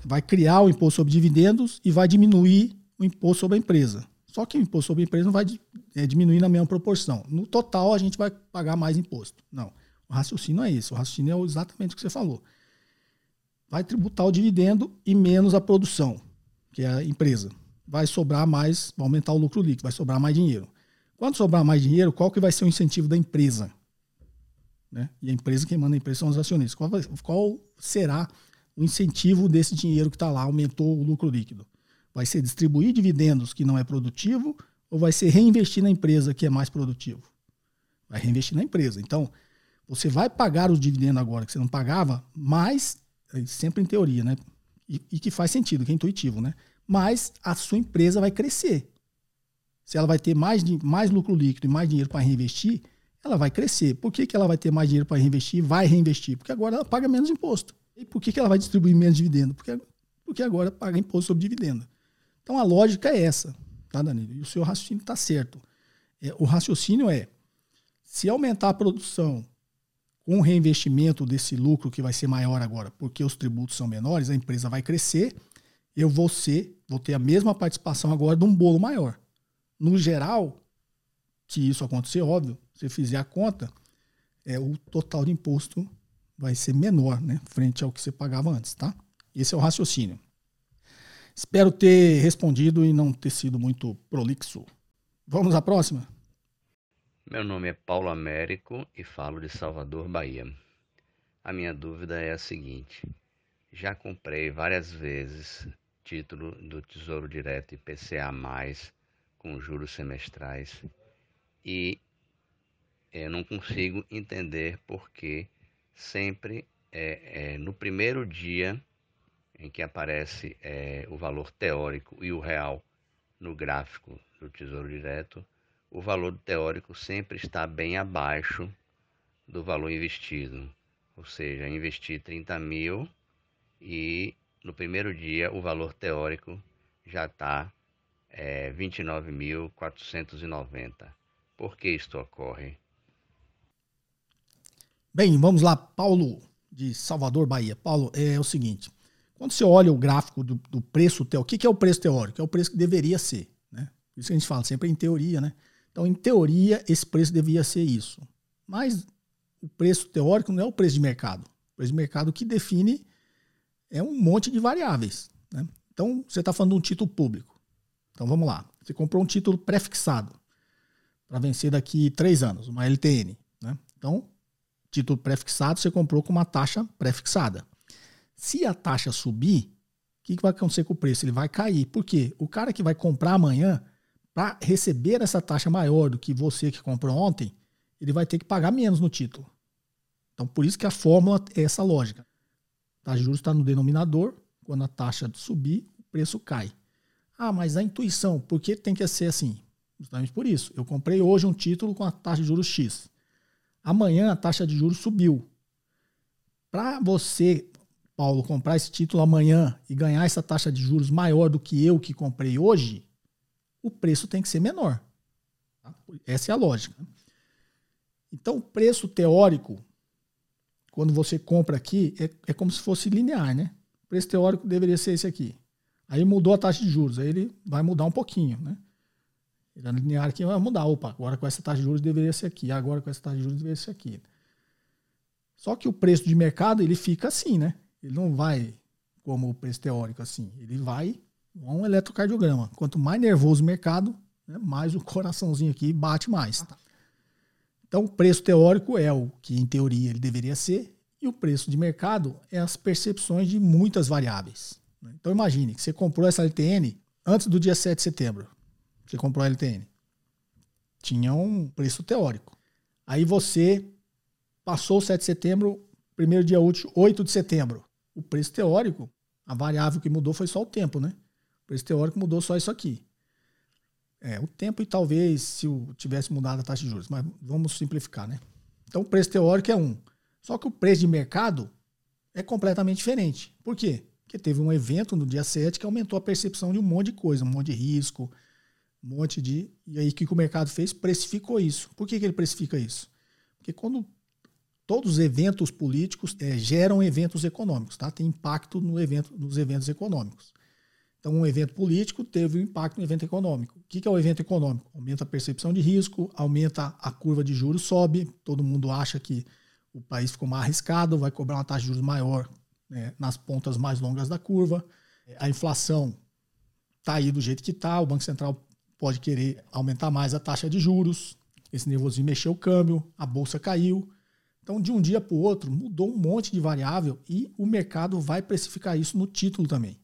vai criar o imposto sobre dividendos e vai diminuir o imposto sobre a empresa. Só que o imposto sobre a empresa não vai diminuir na mesma proporção. No total, a gente vai pagar mais imposto. Não. O raciocínio é esse. O raciocínio é exatamente o que você falou. Vai tributar o dividendo e menos a produção, que é a empresa. Vai sobrar mais, vai aumentar o lucro líquido, vai sobrar mais dinheiro. Quando sobrar mais dinheiro, qual que vai ser o incentivo da empresa? Né? E a empresa, quem manda a empresa são os acionistas. Qual será o incentivo desse dinheiro que está lá, aumentou o lucro líquido? Vai ser distribuir dividendos que não é produtivo ou vai ser reinvestir na empresa que é mais produtivo? Vai reinvestir na empresa. Então, você vai pagar os dividendos agora que você não pagava, mas, sempre em teoria, né? E que faz sentido, que é intuitivo, né? Mas a sua empresa vai crescer. Se ela vai ter mais lucro líquido e mais dinheiro para reinvestir, ela vai crescer. Por que ela vai ter mais dinheiro para reinvestir? Vai reinvestir. Porque agora ela paga menos imposto. E por que ela vai distribuir menos dividendo? Porque agora paga imposto sobre dividendo. Então a lógica é essa, tá, Danilo? E o seu raciocínio está certo. O raciocínio é, se aumentar a produção com o reinvestimento desse lucro que vai ser maior agora, porque os tributos são menores, a empresa vai crescer, eu vou ter a mesma participação agora de um bolo maior. No geral, se isso acontecer, óbvio, se você fizer a conta, o total de imposto vai ser menor, né, frente ao que você pagava antes, tá? Esse é o raciocínio. Espero ter respondido e não ter sido muito prolixo. Vamos à próxima? Meu nome é Paulo Américo e falo de Salvador, Bahia. A minha dúvida é a seguinte: já comprei várias vezes título do Tesouro Direto IPCA+, com juros semestrais, e eu não consigo entender por que sempre no primeiro dia em que aparece o valor teórico e o real no gráfico do Tesouro Direto, o valor teórico sempre está bem abaixo do valor investido. Ou seja, investi 30 mil... e no primeiro dia o valor teórico já está 29.490. Por que isto ocorre? Bem, vamos lá, Paulo, de Salvador, Bahia. Paulo, é o seguinte, quando você olha o gráfico do preço teórico, o que é o preço teórico? É o preço que deveria ser, né? Por isso que a gente fala sempre em teoria, né? Então, em teoria, esse preço devia ser isso. Mas o preço teórico não é o preço de mercado. O preço de mercado que define... é um monte de variáveis, né? Então, você está falando de um título público. Então, vamos lá. Você comprou um título prefixado para vencer daqui 3 anos, uma LTN, né? Então, título prefixado você comprou com uma taxa prefixada. Se a taxa subir, o que vai acontecer com o preço? Ele vai cair. Por quê? O cara que vai comprar amanhã, para receber essa taxa maior do que você que comprou ontem, ele vai ter que pagar menos no título. Então, por isso que a fórmula é essa lógica. A juros está no denominador, quando a taxa subir, o preço cai. Ah, mas a intuição, por que tem que ser assim? Justamente por isso. Eu comprei hoje um título com a taxa de juros X. Amanhã a taxa de juros subiu. Para você, Paulo, comprar esse título amanhã e ganhar essa taxa de juros maior do que eu que comprei hoje, o preço tem que ser menor. Essa é a lógica. Então, o preço teórico, quando você compra aqui, é como se fosse linear, né? O preço teórico deveria ser esse aqui. Aí mudou a taxa de juros, aí ele vai mudar um pouquinho, né? Ele é linear aqui, vai mudar. Opa, agora com essa taxa de juros deveria ser aqui, agora com essa taxa de juros deveria ser aqui. Só que o preço de mercado, ele fica assim, né? Ele não vai como o preço teórico, assim. Ele vai a um eletrocardiograma. Quanto mais nervoso o mercado, né, mais o coraçãozinho aqui bate mais. Então, o preço teórico é o que, em teoria, ele deveria ser. E o preço de mercado é as percepções de muitas variáveis. Então, imagine que você comprou essa LTN antes do dia 7 de setembro. Você comprou a LTN. Tinha um preço teórico. Aí você passou o 7 de setembro, primeiro dia útil, 8 de setembro. O preço teórico, a variável que mudou foi só o tempo, né? O preço teórico mudou só isso aqui. O tempo e talvez se eu tivesse mudado a taxa de juros, mas vamos simplificar, né? Então o preço teórico é um. Só que o preço de mercado é completamente diferente. Por quê? Porque teve um evento no dia 7 que aumentou a percepção de um monte de coisa, um monte de risco, um monte de... E aí o que o mercado fez? Precificou isso. Por que ele precifica isso? Porque quando todos os eventos políticos geram eventos econômicos, tá? Tem impacto nos eventos econômicos. Então, um evento político teve um impacto no evento econômico. O que é o evento econômico? Aumenta a percepção de risco, aumenta a curva de juros, sobe. Todo mundo acha que o país ficou mais arriscado, vai cobrar uma taxa de juros maior, né, nas pontas mais longas da curva. A inflação está aí do jeito que está. O Banco Central pode querer aumentar mais a taxa de juros. Esse nervosismo mexeu o câmbio, a bolsa caiu. Então, de um dia para o outro, mudou um monte de variável e o mercado vai precificar isso no título também.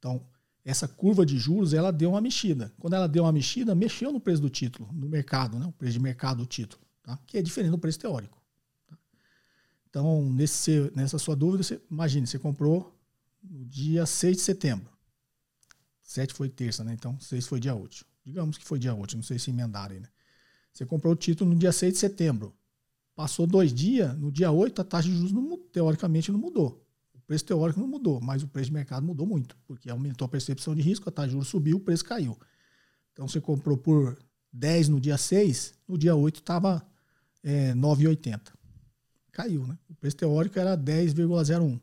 Então, essa curva de juros, ela deu uma mexida. Quando ela deu uma mexida, mexeu no preço do título, no mercado, né? O preço de mercado do título, tá? Que é diferente do preço teórico. Tá? Então, nessa sua dúvida, você, imagine, você comprou no dia 6 de setembro. 7 foi terça, né? Então, 6 foi dia útil. Digamos que foi dia útil, não sei se emendaram aí, né? Você comprou o título no dia 6 de setembro. Passou 2 dias, no dia 8, a taxa de juros, teoricamente, não mudou. O preço teórico não mudou, mas o preço de mercado mudou muito, porque aumentou a percepção de risco, a taxa de juros subiu, o preço caiu. Então, você comprou por 10 no dia 6, no dia 8 estava 9,80. Caiu, né? O preço teórico era 10,01. O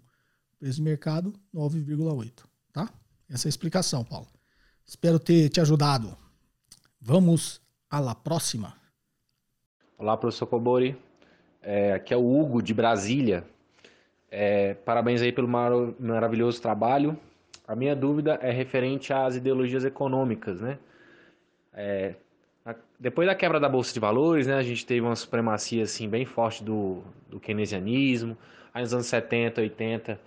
preço de mercado, 9,8. Tá? Essa é a explicação, Paulo. Espero ter te ajudado. Vamos à la próxima. Olá, professor Kobori. Aqui é o Hugo, de Brasília. Parabéns aí pelo maravilhoso trabalho. A minha dúvida é referente às ideologias econômicas, né? Depois da quebra da Bolsa de Valores, né, a gente teve uma supremacia assim, bem forte do keynesianismo. Aí nos anos 70, 80,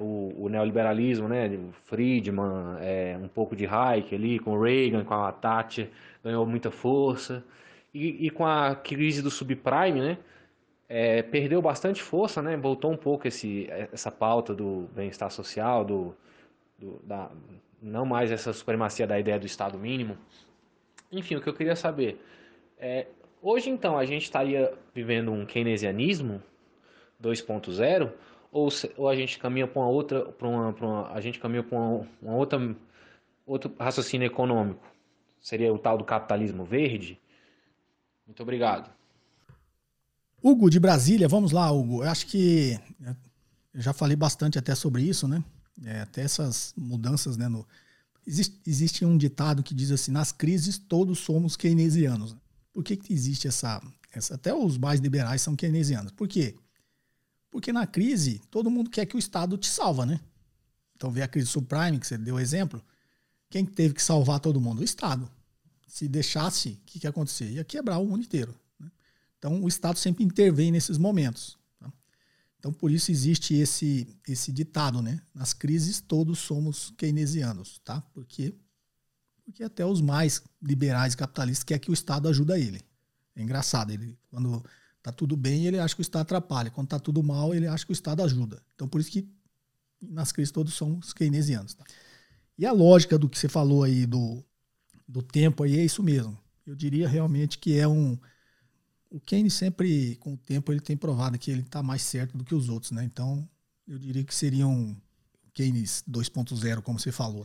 o neoliberalismo, né, o Friedman, um pouco de Hayek ali, com Reagan, com a Thatcher, ganhou muita força. E com a crise do subprime, né? Perdeu bastante força, né? Voltou um pouco essa pauta do bem-estar social, não mais essa supremacia da ideia do Estado mínimo. Enfim, o que eu queria saber, hoje então a gente estaria vivendo um keynesianismo 2.0 ou a gente caminha para outro raciocínio econômico? Seria o tal do capitalismo verde? Muito obrigado. Hugo, de Brasília, vamos lá, Hugo. Eu acho que eu já falei bastante até sobre isso, né? Até essas mudanças, né? Existe um ditado que diz assim, nas crises todos somos keynesianos. Por que existe essa... Até os mais liberais são keynesianos. Por quê? Porque na crise todo mundo quer que o Estado te salva, né? Então vê a crise subprime, que você deu exemplo. Quem teve que salvar todo mundo? O Estado. Se deixasse, o que ia acontecer? Ia quebrar o mundo inteiro. Então, o Estado sempre intervém nesses momentos. Tá? Então, por isso existe esse ditado, né? Nas crises todos somos keynesianos, tá? Porque até os mais liberais capitalistas querem que o Estado ajuda ele. É engraçado, ele, quando está tudo bem, ele acha que o Estado atrapalha. Quando está tudo mal, ele acha que o Estado ajuda. Então, por isso que nas crises todos somos keynesianos, tá? E a lógica do que você falou aí do tempo aí é isso mesmo. Eu diria realmente que é o Keynes sempre, com o tempo, ele tem provado que ele está mais certo do que os outros, né? Então, eu diria que seria um Keynes 2.0, como você falou.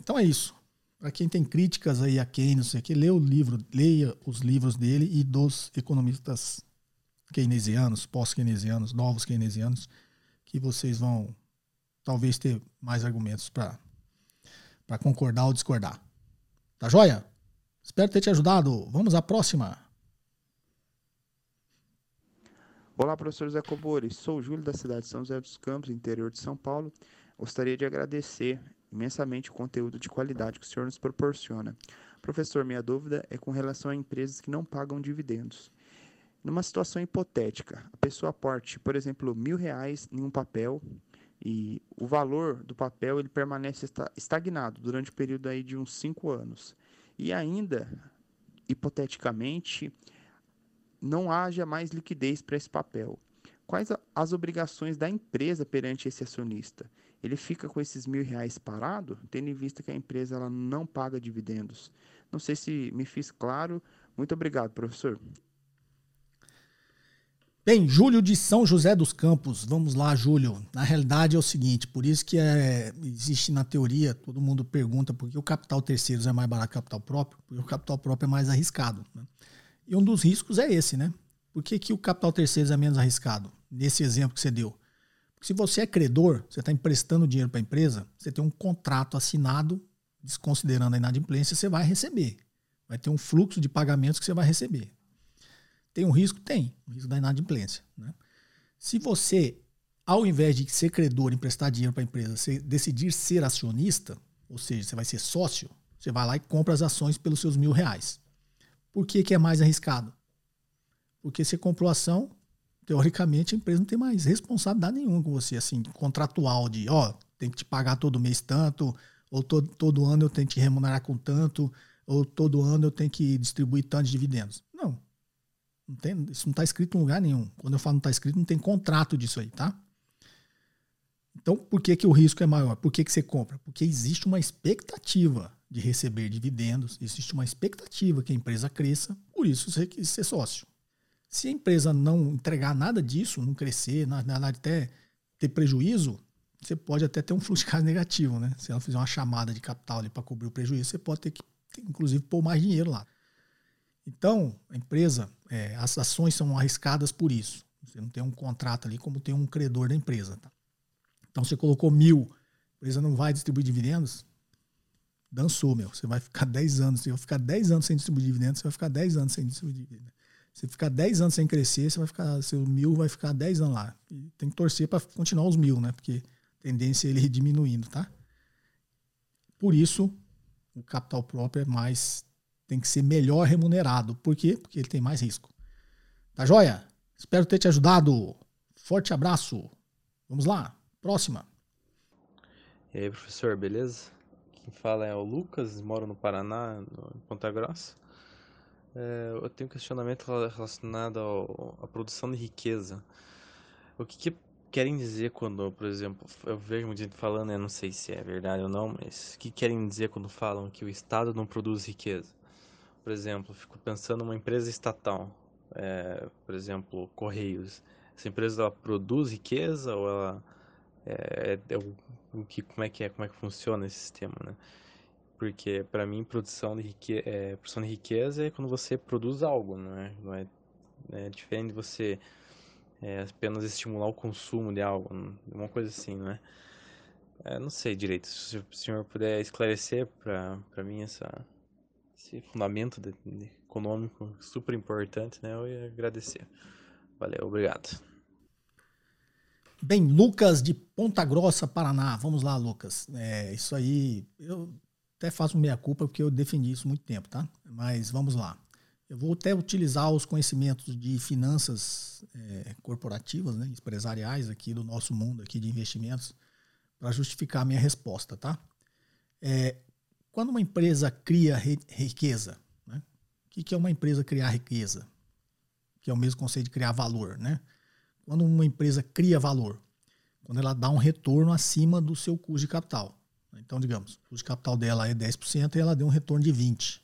Então é isso. Para quem tem críticas aí a Keynes, que leia os livros dele e dos economistas keynesianos, pós-keynesianos, novos keynesianos, que vocês vão talvez ter mais argumentos para concordar ou discordar. Tá joia? Espero ter te ajudado. Vamos à próxima. Olá, professor José Kobori. Sou o Júlio, da cidade de São José dos Campos, interior de São Paulo. Gostaria de agradecer imensamente o conteúdo de qualidade que o senhor nos proporciona. Professor, minha dúvida é com relação a empresas que não pagam dividendos. Numa situação hipotética, a pessoa aporte, por exemplo, R$1.000 em um papel e o valor do papel ele permanece estagnado durante um período aí de uns 5 anos. E ainda, hipoteticamente, não haja mais liquidez para esse papel. Quais as obrigações da empresa perante esse acionista? Ele fica com esses R$1.000 parado, tendo em vista que a empresa ela não paga dividendos. Não sei se me fiz claro. Muito obrigado, professor. Bem, Júlio de São José dos Campos. Vamos lá, Júlio. Na realidade é o seguinte, por isso que existe na teoria, todo mundo pergunta por que o capital terceiros é mais barato que o capital próprio, porque o capital próprio é mais arriscado, né? E um dos riscos é esse, né? Por que o capital terceiros é menos arriscado? Nesse exemplo que você deu. Porque se você é credor, você está emprestando dinheiro para a empresa, você tem um contrato assinado, desconsiderando a inadimplência, você vai receber. Vai ter um fluxo de pagamentos que você vai receber. Tem um risco? Tem. O risco da inadimplência, né? Se você, ao invés de ser credor e emprestar dinheiro para a empresa, você decidir ser acionista, ou seja, você vai ser sócio, você vai lá e compra as ações pelos seus R$1.000. Por que é mais arriscado? Porque você comprou a ação, teoricamente a empresa não tem mais responsabilidade nenhuma com você, assim, contratual de, tem que te pagar todo mês tanto, ou todo ano eu tenho que te remunerar com tanto, ou todo ano eu tenho que distribuir tantos dividendos. Não tem, isso não está escrito em lugar nenhum. Quando eu falo não está escrito, não tem contrato disso aí, tá? Então, por que o risco é maior? Por que você compra? Porque existe uma expectativa de receber dividendos, existe uma expectativa que a empresa cresça, por isso você quis ser sócio. Se a empresa não entregar nada disso, não crescer, nada até ter prejuízo, você pode até ter um fluxo de caixa negativo, né? Se ela fizer uma chamada de capital ali para cobrir o prejuízo, você pode ter que, inclusive, pôr mais dinheiro lá. Então, a empresa, as ações são arriscadas por isso. Você não tem um contrato ali como tem um credor da empresa, tá? Então, você colocou 1.000, a empresa não vai distribuir dividendos? Dançou, meu. Você vai ficar 10 anos. Se eu ficar 10 anos sem distribuir dividendos, você vai ficar 10 anos sem distribuir dividendos. Se ficar 10 anos sem crescer, você vai ficar, seu 1.000 vai ficar 10 anos lá. E tem que torcer para continuar os 1.000, né? Porque a tendência é ele diminuindo, tá? Por isso, o capital próprio é mais... tem que ser melhor remunerado. Por quê? Porque ele tem mais risco. Tá joia? Espero ter te ajudado. Forte abraço. Vamos lá. Próxima. E aí, professor, beleza? Quem fala é o Lucas, moro no Paraná, em Ponta Grossa. Eu tenho um questionamento relacionado à produção de riqueza. O que querem dizer quando, por exemplo, eu vejo muita gente falando, eu não sei se é verdade ou não, mas o que querem dizer quando falam que o Estado não produz riqueza? Por exemplo, fico pensando numa empresa estatal, por exemplo, Correios. Essa empresa ela produz riqueza ou ela como é que funciona esse sistema, né? Porque para mim produção de riqueza é quando você produz algo, não é diferente de você apenas estimular o consumo de algo, uma coisa assim, não é? Não sei direito. Se o senhor puder esclarecer para mim esse fundamento econômico super importante, né? Eu ia agradecer. Valeu, obrigado. Bem, Lucas de Ponta Grossa, Paraná. Vamos lá, Lucas. Isso aí, eu até faço meia culpa porque eu defendi isso há muito tempo, tá? Mas vamos lá. Eu vou até utilizar os conhecimentos de finanças corporativas, né, empresariais aqui do nosso mundo aqui de investimentos para justificar a minha resposta, tá? Quando uma empresa cria riqueza, né? O que é uma empresa criar riqueza? Que é o mesmo conceito de criar valor, né? Quando uma empresa cria valor, quando ela dá um retorno acima do seu custo de capital. Então, digamos, o custo de capital dela é 10% e ela deu um retorno de 20%.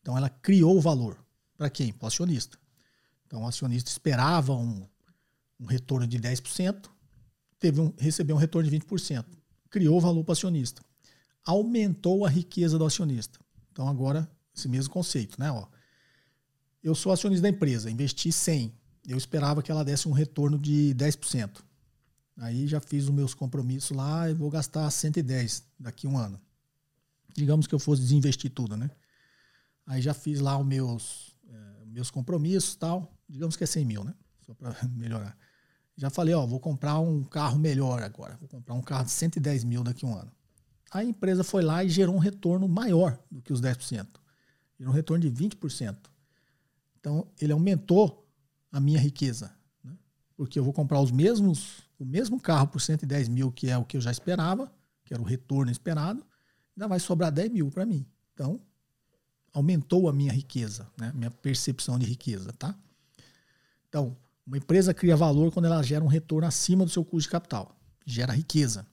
Então, ela criou o valor. Para quem? Para o acionista. Então, o acionista esperava um retorno de 10%, recebeu um retorno de 20%. Criou o valor para o acionista. Aumentou a riqueza do acionista. Então, agora, esse mesmo conceito, né? Ó, eu sou acionista da empresa, investi 100. Eu esperava que ela desse um retorno de 10%. Aí, já fiz os meus compromissos lá e vou gastar 110 daqui a um ano. Digamos que eu fosse desinvestir tudo, né? Aí já fiz lá os meus compromissos e tal. Digamos que é 100 mil, né? Só para melhorar. Já falei, ó, vou comprar um carro melhor agora. Vou comprar um carro de 110 mil daqui a um ano. A empresa foi lá e gerou um retorno maior do que os 10%. Gerou um retorno de 20%. Então, ele aumentou a minha riqueza, né? Porque eu vou comprar o mesmo carro por 110 mil, que é o que eu já esperava, que era o retorno esperado. Ainda vai sobrar 10 mil para mim. Então, aumentou a minha riqueza, né? Minha percepção de riqueza, tá? Então, uma empresa cria valor quando ela gera um retorno acima do seu custo de capital. Gera riqueza.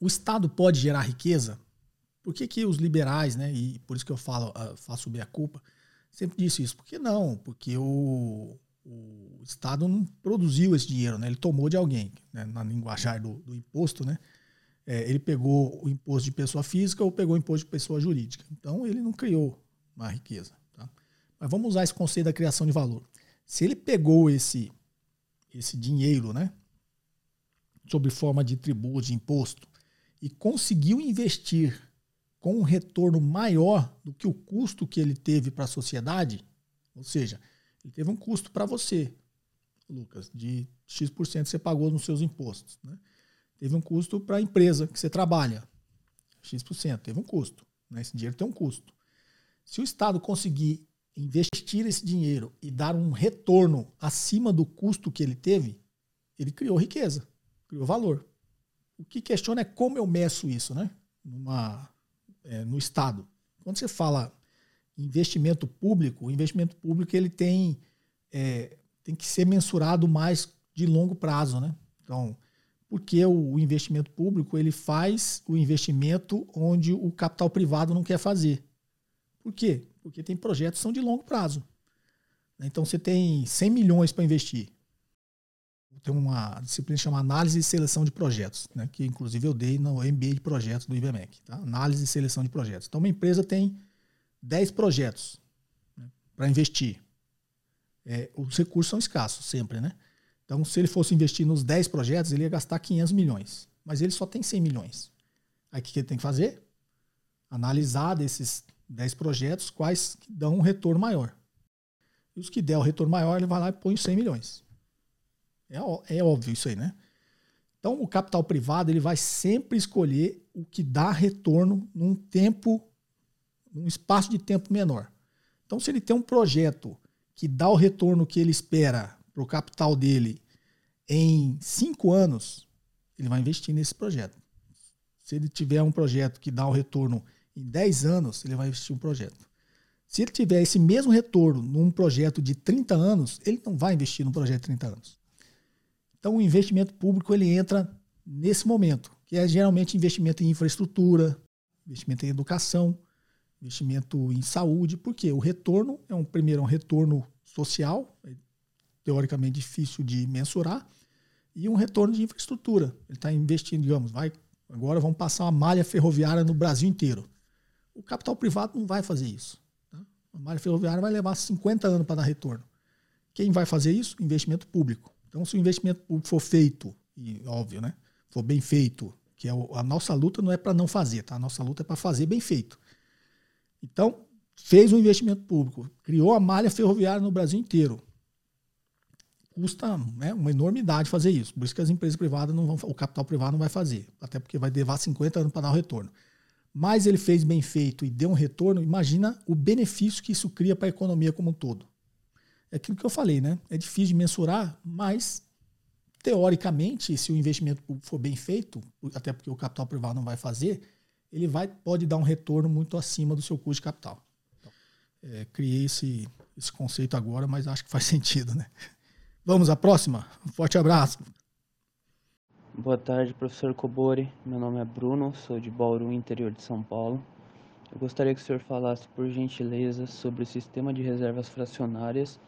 O Estado pode gerar riqueza? Por que os liberais, né? E por isso que eu faço meia culpa, sempre disse isso. Por que não? Porque o Estado não produziu esse dinheiro, né? Ele tomou de alguém, né? Na linguajar do imposto, né? Ele pegou o imposto de pessoa física ou pegou o imposto de pessoa jurídica. Então, ele não criou uma riqueza. Tá? Mas vamos usar esse conceito da criação de valor. Se ele pegou esse dinheiro, né, sob forma de tributo, de imposto, e conseguiu investir com um retorno maior do que o custo que ele teve para a sociedade, ou seja, ele teve um custo para você, Lucas, de X% que você pagou nos seus impostos, né? Teve um custo para a empresa que você trabalha, X%, teve um custo, né? Esse dinheiro tem um custo. Se o Estado conseguir investir esse dinheiro e dar um retorno acima do custo que ele teve, ele criou riqueza, criou valor. O que questiona é como eu meço isso, né? No Estado. Quando você fala investimento público, o investimento público ele tem que ser mensurado mais de longo prazo, né? Então, porque o investimento público ele faz o investimento onde o capital privado não quer fazer. Por quê? Porque tem projetos que são de longo prazo. Então você tem 100 milhões para investir. Tem uma disciplina que chama Análise e Seleção de Projetos, né? Que inclusive eu dei no MBA de Projetos do IBMEC. Tá? Análise e Seleção de Projetos. Então uma empresa tem 10 projetos, né, para investir. Os recursos são escassos sempre, né? Então, se ele fosse investir nos 10 projetos, ele ia gastar 500 milhões. Mas ele só tem 100 milhões. Aí o que ele tem que fazer? Analisar desses 10 projetos quais que dão um retorno maior. E os que der o retorno maior, ele vai lá e põe 100 milhões. É óbvio isso aí, né? Então, o capital privado ele vai sempre escolher o que dá retorno num espaço de tempo menor. Então, se ele tem um projeto que dá o retorno que ele espera para o capital dele em 5 anos, ele vai investir nesse projeto. Se ele tiver um projeto que dá um retorno em 10 anos, ele vai investir um projeto. Se ele tiver esse mesmo retorno num projeto de 30 anos, ele não vai investir num projeto de 30 anos. Então o investimento público ele entra nesse momento, que é geralmente investimento em infraestrutura, investimento em educação, investimento em saúde, porque o retorno é um retorno social, teoricamente difícil de mensurar, e um retorno de infraestrutura. Ele está investindo, digamos, agora vamos passar uma malha ferroviária no Brasil inteiro. O capital privado não vai fazer isso. Tá? A malha ferroviária vai levar 50 anos para dar retorno. Quem vai fazer isso? Investimento público. Então, se o investimento público for feito, e óbvio, né, for bem feito, que a nossa luta não é para não fazer, tá? A nossa luta é para fazer bem feito. Então, fez um investimento público, criou a malha ferroviária no Brasil inteiro. Custa, né, uma enormidade fazer isso. Por isso que as empresas privadas não vão, o capital privado não vai fazer. Até porque vai levar 50 anos para dar o retorno. mas ele fez bem feito e deu um retorno, imagina o benefício que isso cria para a economia como um todo. É aquilo que eu falei, né? É difícil de mensurar, mas teoricamente, se o investimento for bem feito, até porque o capital privado não vai fazer, ele pode dar um retorno muito acima do seu custo de capital. Então, criei esse conceito agora, mas acho que faz sentido, né? Vamos à próxima? Um forte abraço! Boa tarde, professor Kobori. Meu nome é Bruno, sou de Bauru, interior de São Paulo. Eu gostaria que o senhor falasse, por gentileza, sobre o sistema de reservas fracionárias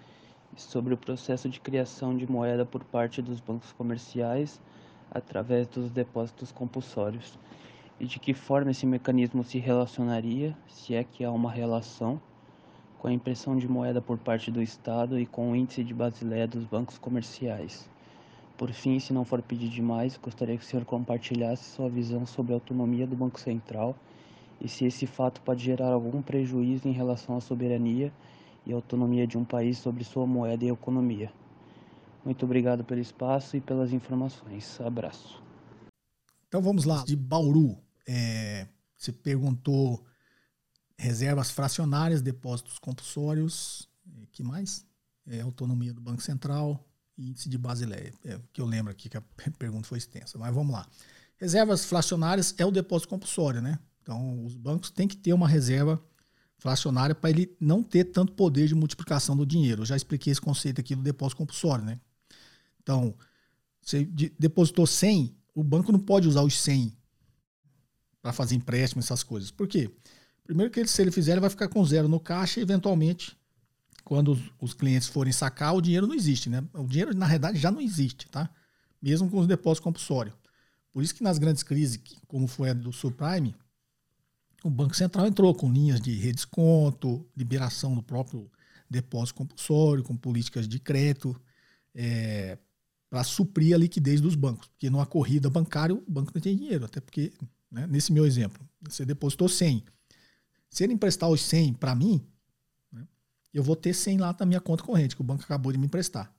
e sobre o processo de criação de moeda por parte dos bancos comerciais através dos depósitos compulsórios e de que forma esse mecanismo se relacionaria, se é que há uma relação, com a impressão de moeda por parte do Estado e com o índice de Basileia dos bancos comerciais. Por fim, se não for pedir demais, gostaria que o senhor compartilhasse sua visão sobre a autonomia do Banco Central e se esse fato pode gerar algum prejuízo em relação à soberania e autonomia de um país sobre sua moeda e economia. Muito obrigado pelo espaço e pelas informações. Abraço. Então vamos lá. De Bauru, você perguntou reservas fracionárias, depósitos compulsórios, que mais? Autonomia do Banco Central... Índice de Basileia, o que eu lembro aqui que a pergunta foi extensa, mas vamos lá. Reservas fracionárias é o depósito compulsório, né? Então, os bancos têm que ter uma reserva fracionária para ele não ter tanto poder de multiplicação do dinheiro. Eu já expliquei esse conceito aqui do depósito compulsório, né? Então, você depositou 100, o banco não pode usar os 100 para fazer empréstimo, essas coisas. Por quê? Primeiro que se ele fizer, ele vai ficar com zero no caixa e eventualmente... Quando os clientes forem sacar, o dinheiro não existe, né? O dinheiro, na realidade, já não existe, tá? Mesmo com os depósitos compulsórios. Por isso que nas grandes crises, como foi a do subprime, o Banco Central entrou com linhas de redesconto, liberação do próprio depósito compulsório, com políticas de crédito, para suprir a liquidez dos bancos. Porque numa corrida bancária, o banco não tem dinheiro. Até porque, né, nesse meu exemplo, você depositou 100. Se ele emprestar os 100 para mim, eu vou ter 100 lá na minha conta corrente, que o banco acabou de me emprestar.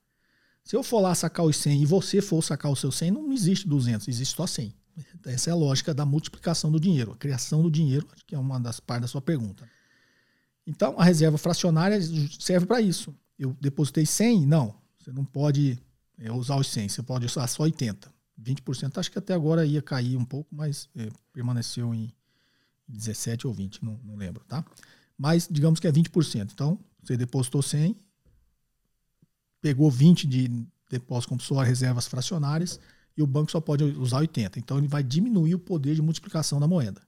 Se eu for lá sacar os 100 e você for sacar os seus 100, não existe 200, existe só 100. Essa é a lógica da multiplicação do dinheiro, a criação do dinheiro, acho que é uma das partes da sua pergunta. Então, a reserva fracionária serve para isso. Eu depositei 100? Não, você não pode usar os 100, você pode usar só 80. 20%, acho que até agora ia cair um pouco, mas permaneceu em 17 ou 20, não lembro, tá? Mas digamos que é 20%, então... Você depositou 100, pegou 20 de depósito compulsório, reservas fracionárias, e o banco só pode usar 80. Então, ele vai diminuir o poder de multiplicação da moeda.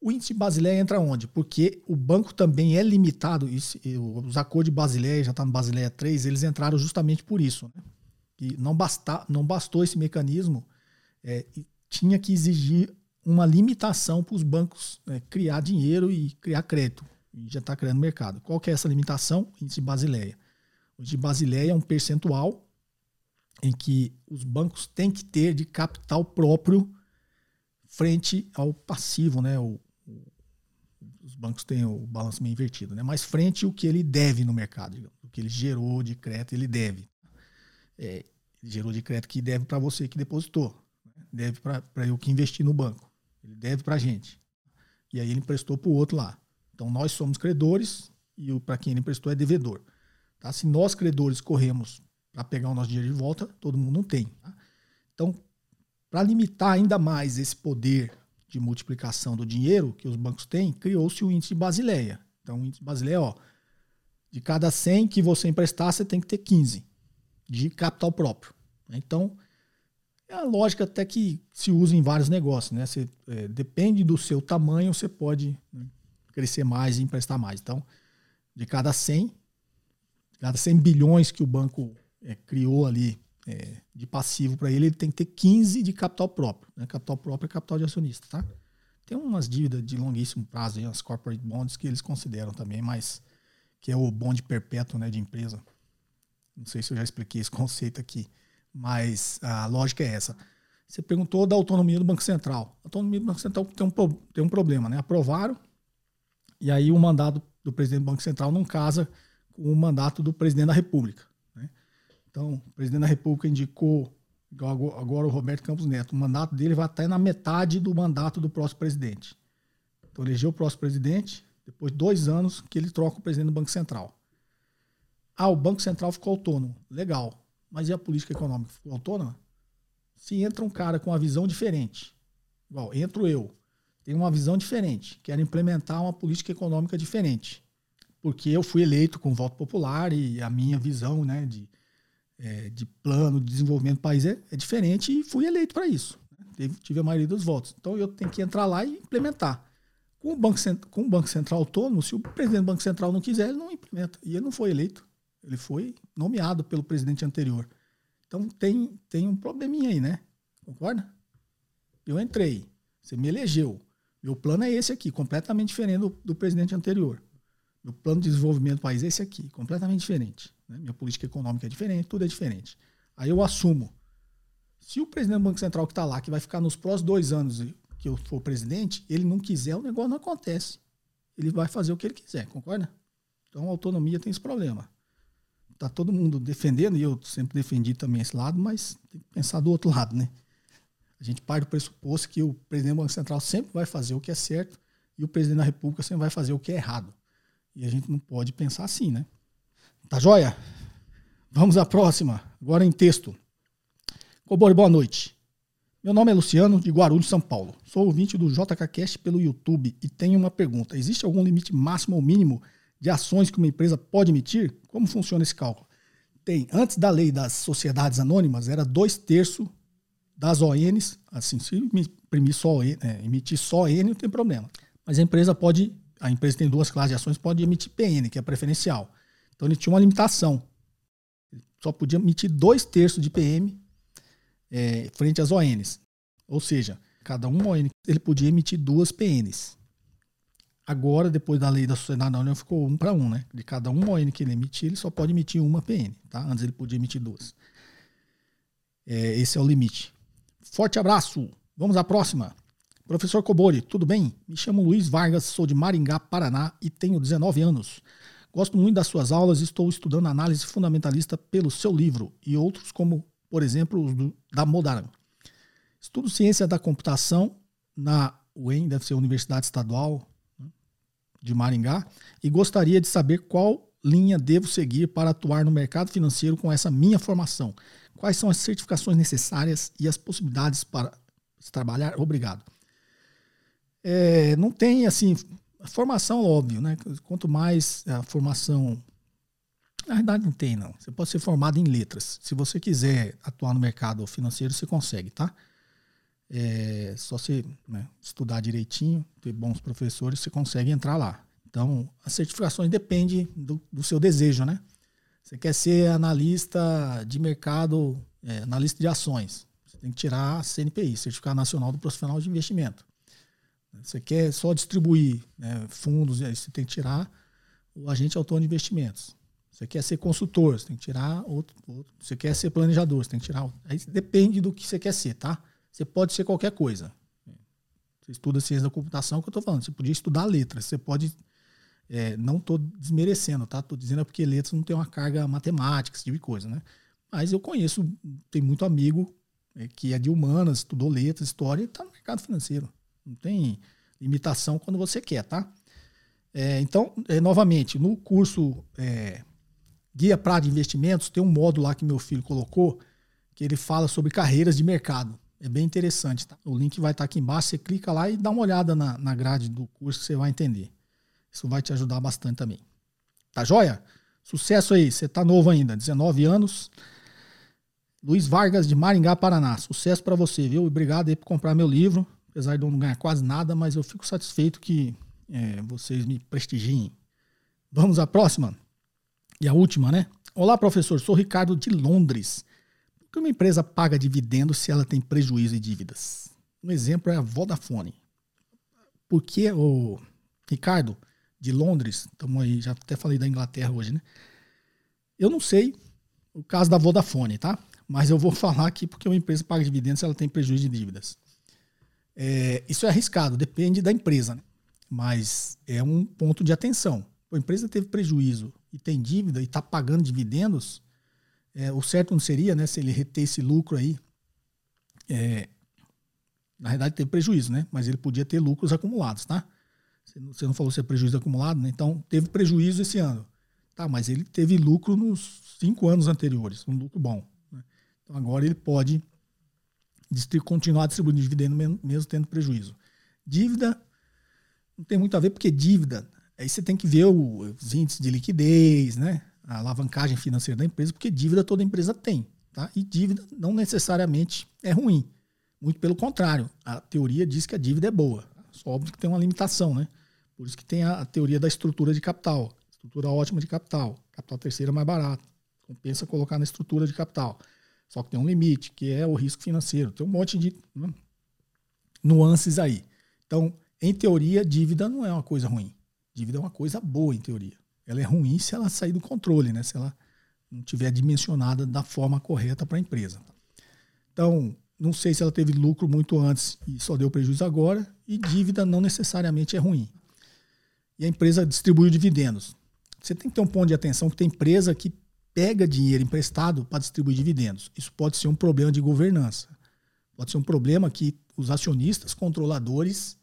O índice de Basileia entra onde? Porque o banco também é limitado. Os acordos de Basileia, já está no Basileia 3, eles entraram justamente por isso, né? Que não bastou esse mecanismo, tinha que exigir uma limitação para os bancos criar dinheiro e criar crédito. Já está criando mercado. Qual que é essa limitação? Índice de Basileia. O índice de Basileia é um percentual em que os bancos têm que ter de capital próprio frente ao passivo, né? Os bancos têm o balanço meio invertido, né? Mas frente ao que ele deve no mercado, digamos, o que ele gerou de crédito, ele deve. Ele gerou de crédito que deve para você que depositou, deve para eu que investi no banco, ele deve para a gente. E aí ele emprestou para o outro lá. Então, nós somos credores e para quem ele emprestou é devedor. Tá? Se nós, credores, corremos para pegar o nosso dinheiro de volta, todo mundo não tem. Tá? Então, para limitar ainda mais esse poder de multiplicação do dinheiro que os bancos têm, criou-se o índice de Basileia. Então, o índice de Basileia, de cada 100 que você emprestar, você tem que ter 15 de capital próprio. Então, é a lógica até que se usa em vários negócios, né? Você, depende do seu tamanho, você pode... Né? Crescer mais e emprestar mais. Então, de cada 100, bilhões que o banco criou ali de passivo para ele, ele tem que ter 15 de capital próprio. Né? Capital próprio é capital de acionista. Tá? Tem umas dívidas de longuíssimo prazo, aí, as corporate bonds, que eles consideram também, mas que é o bonde perpétuo, né, de empresa. Não sei se eu já expliquei esse conceito aqui, mas a lógica é essa. Você perguntou da autonomia do Banco Central. A autonomia do Banco Central tem um problema, né? Aprovaram, e aí o mandato do presidente do Banco Central não casa com o mandato do presidente da República. Né? Então, o presidente da República indicou Agora o Roberto Campos Neto, o mandato dele vai até na metade do mandato do próximo presidente. Então elegeu o próximo presidente, depois de 2 anos que ele troca o presidente do Banco Central. Ah, o Banco Central ficou autônomo. Legal. Mas e a política econômica? Ficou autônoma? Se entra um cara com uma visão diferente, igual entro eu, tenho uma visão diferente, quero implementar uma política econômica diferente, porque eu fui eleito com voto popular e a minha visão, né, de plano de desenvolvimento do país é diferente e fui eleito para isso. Tive a maioria dos votos. Então eu tenho que entrar lá e implementar. Com o Banco Central autônomo, se o presidente do Banco Central não quiser, ele não implementa. E ele não foi eleito. Ele foi nomeado pelo presidente anterior. Então tem um probleminha aí, né? Concorda? Eu entrei. Você me elegeu. Meu plano é esse aqui, completamente diferente do presidente anterior. Meu plano de desenvolvimento do país é esse aqui, completamente diferente. Né? Minha política econômica é diferente, tudo é diferente. Aí eu assumo. Se o presidente do Banco Central que está lá, que vai ficar nos próximos 2 anos que eu for presidente, ele não quiser, o negócio não acontece. Ele vai fazer o que ele quiser, concorda? Então a autonomia tem esse problema. Está todo mundo defendendo, e eu sempre defendi também esse lado, mas tem que pensar do outro lado, né? A gente parte do pressuposto que o presidente do Banco Central sempre vai fazer o que é certo e o presidente da República sempre vai fazer o que é errado. E a gente não pode pensar assim, né? Tá joia? Vamos à próxima, agora em texto. Kobori, boa noite. Meu nome é Luciano, de Guarulhos, São Paulo. Sou ouvinte do JKCast pelo YouTube e tenho uma pergunta. Existe algum limite máximo ou mínimo de ações que uma empresa pode emitir? Como funciona esse cálculo? Tem, antes da lei das sociedades anônimas, era 2/3 das ONs, assim, se emitir só N, não tem problema. Mas a empresa tem 2 classes de ações, pode emitir PN, que é preferencial. Então ele tinha uma limitação. Ele só podia emitir 2/3 de PM frente às ONs. Ou seja, cada uma ON, ele podia emitir 2 PNs. Agora, depois da lei da sociedade anônima, ficou 1 para 1, né? De cada uma ON que ele emitir, ele só pode emitir 1 PN, tá? Antes ele podia emitir 2. Esse é o limite. Forte abraço. Vamos à próxima. Professor Kobori, tudo bem? Me chamo Luiz Vargas, sou de Maringá, Paraná e tenho 19 anos. Gosto muito das suas aulas e estou estudando análise fundamentalista pelo seu livro e outros como, por exemplo, os da Modern. Estudo ciência da computação na UEM, deve ser Universidade Estadual de Maringá, e gostaria de saber qual linha devo seguir para atuar no mercado financeiro com essa minha formação. Quais são as certificações necessárias e as possibilidades para se trabalhar? Obrigado. Não tem, assim, formação, óbvio, né? Quanto mais a formação... Na verdade, não tem, não. Você pode ser formado em letras. Se você quiser atuar no mercado financeiro, você consegue, tá? Só você, né, estudar direitinho, ter bons professores, você consegue entrar lá. Então, as certificações dependem do seu desejo, né? Você quer ser analista de mercado, analista de ações. Você tem que tirar a CNPI, Certificado Nacional do Profissional de Investimento. Você quer só distribuir, né, fundos, você tem que tirar o agente autônomo de investimentos. Você quer ser consultor, você tem que tirar outro. Você quer ser planejador, você tem que tirar outro. Aí depende do que você quer ser, tá? Você pode ser qualquer coisa. Você estuda ciência da computação, que eu estou falando. Você podia estudar letras, você pode... não estou desmerecendo, tá? Estou dizendo é porque letras não tem uma carga matemática, esse tipo de coisa, né? Mas eu conheço, tem muito amigo que é de humanas, estudou letras, história, e está no mercado financeiro. Não tem limitação quando você quer, tá? Então, novamente, no curso Guia Prático de Investimentos, tem um módulo lá que meu filho colocou, que ele fala sobre carreiras de mercado. É bem interessante, tá? O link vai estar aqui embaixo, você clica lá e dá uma olhada na grade do curso que você vai entender. Isso vai te ajudar bastante também. Tá joia? Sucesso aí, você tá novo ainda, 19 anos. Luiz Vargas, de Maringá, Paraná. Sucesso para você, viu? Obrigado aí por comprar meu livro. Apesar de eu não ganhar quase nada, mas eu fico satisfeito que vocês me prestigiem. Vamos à próxima e a última, né? Olá, professor, sou Ricardo de Londres. Por que uma empresa paga dividendos se ela tem prejuízo e dívidas? Um exemplo é a Vodafone. Por que o Ricardo de Londres, estamos aí, já até falei da Inglaterra hoje, né? Eu não sei o caso da Vodafone, tá? Mas eu vou falar aqui porque uma empresa paga dividendos se ela tem prejuízo e dívidas. Isso é arriscado, depende da empresa, né? Mas é um ponto de atenção. A empresa teve prejuízo e tem dívida e está pagando dividendos, o certo não seria, né, se ele reter esse lucro aí Na realidade teve prejuízo, né? Mas ele podia ter lucros acumulados, tá? Você não falou se é prejuízo acumulado, né? Então teve prejuízo esse ano. Tá, mas ele teve lucro nos 5 anos anteriores, um lucro bom. Né? Então agora ele pode continuar distribuindo dividendo mesmo tendo prejuízo. Dívida não tem muito a ver, porque dívida, aí você tem que ver os índices de liquidez, né? A alavancagem financeira da empresa, porque dívida toda empresa tem. Tá? E dívida não necessariamente é ruim. Muito pelo contrário, a teoria diz que a dívida é boa. Só óbvio que tem uma limitação, né? Por isso que tem a teoria da estrutura de capital. Estrutura ótima de capital. Capital terceiro é mais barato. Compensa colocar na estrutura de capital. Só que tem um limite, que é o risco financeiro. Tem um monte de nuances aí. Então, em teoria, dívida não é uma coisa ruim. Dívida é uma coisa boa, em teoria. Ela é ruim se ela sair do controle, né? Se ela não estiver dimensionada da forma correta para a empresa. Então, não sei se ela teve lucro muito antes e só deu prejuízo agora. E dívida não necessariamente é ruim. E a empresa distribui dividendos. Você tem que ter um ponto de atenção que tem empresa que pega dinheiro emprestado para distribuir dividendos. Isso pode ser um problema de governança. Pode ser um problema que os acionistas, controladores,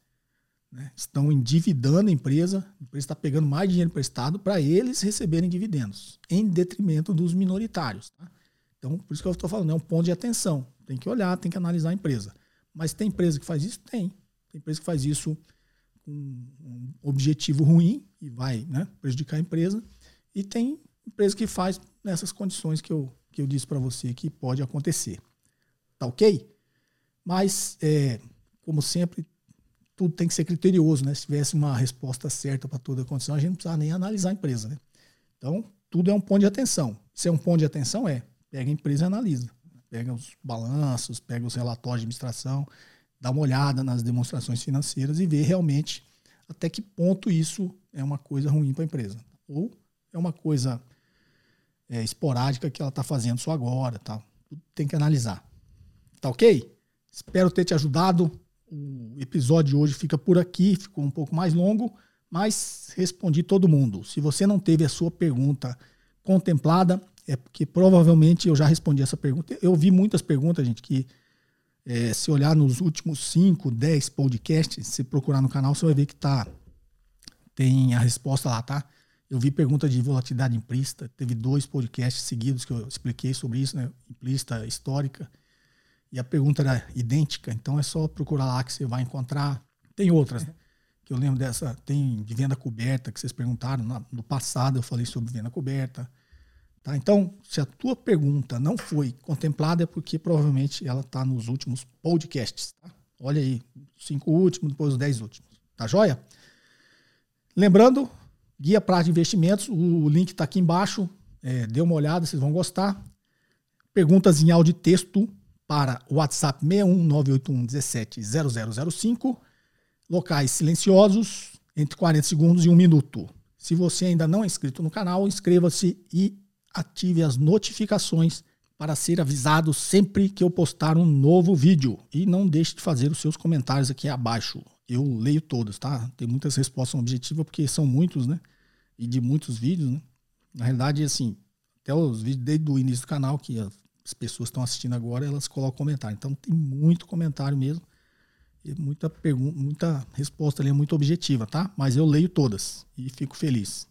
né, estão endividando a empresa está pegando mais dinheiro emprestado para eles receberem dividendos, em detrimento dos minoritários. Tá? Então, por isso que eu estou falando, é um ponto de atenção. Tem que olhar, tem que analisar a empresa. Mas tem empresa que faz isso? Tem. Tem empresa que faz isso com um objetivo ruim e vai, né, prejudicar a empresa. E tem empresa que faz nessas condições que eu disse para você que pode acontecer. Tá ok? Mas, como sempre, tudo tem que ser criterioso, né? Se tivesse uma resposta certa para toda a condição, a gente não precisava nem analisar a empresa, né? Então, tudo é um ponto de atenção. Se é um ponto de atenção, pega a empresa e analisa. Pega os balanços, pega os relatórios de administração, dá uma olhada nas demonstrações financeiras e vê realmente até que ponto isso é uma coisa ruim para a empresa. Ou é uma coisa esporádica que ela está fazendo só agora. Tá? Tem que analisar. Tá ok? Espero ter te ajudado. O episódio de hoje fica por aqui, ficou um pouco mais longo, mas respondi todo mundo. Se você não teve a sua pergunta contemplada, é porque provavelmente eu já respondi essa pergunta. Eu vi muitas perguntas, gente, que se olhar nos últimos 5, 10 podcasts, se procurar no canal, você vai ver que tem a resposta lá, tá? Eu vi pergunta de volatilidade implícita, teve 2 podcasts seguidos que eu expliquei sobre isso, né? Implícita, histórica. E a pergunta era idêntica, então é só procurar lá que você vai encontrar. Tem outras, né? Que eu lembro dessa, tem de venda coberta, que vocês perguntaram. No passado eu falei sobre venda coberta. Tá? Então, se a tua pergunta não foi contemplada, é porque provavelmente ela está nos últimos podcasts. Tá? Olha aí, 5 últimos, depois os 10 últimos. Tá joia? Lembrando, Guia Prático de Investimentos, o link está aqui embaixo. Dê uma olhada, vocês vão gostar. Perguntas em áudio e texto para o WhatsApp 61981170005, locais silenciosos, entre 40 segundos e 1 minuto. Se você ainda não é inscrito no canal, inscreva-se e ative as notificações para ser avisado sempre que eu postar um novo vídeo. E não deixe de fazer os seus comentários aqui abaixo. Eu leio todos, tá? Tem muitas respostas objetivas, porque são muitos, né? E de muitos vídeos, né? Na realidade, assim, até os vídeos desde o início do canal, que as pessoas estão assistindo agora, elas colocam comentário. Então tem muito comentário mesmo. E muita pergunta, muita resposta ali é muito objetiva, tá? Mas eu leio todas e fico feliz.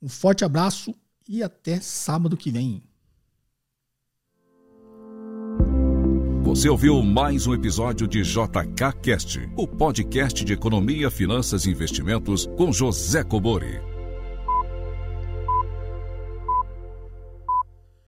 Um forte abraço e até sábado que vem. Você ouviu mais um episódio de JKCast, o podcast de economia, finanças e investimentos com José Kobori.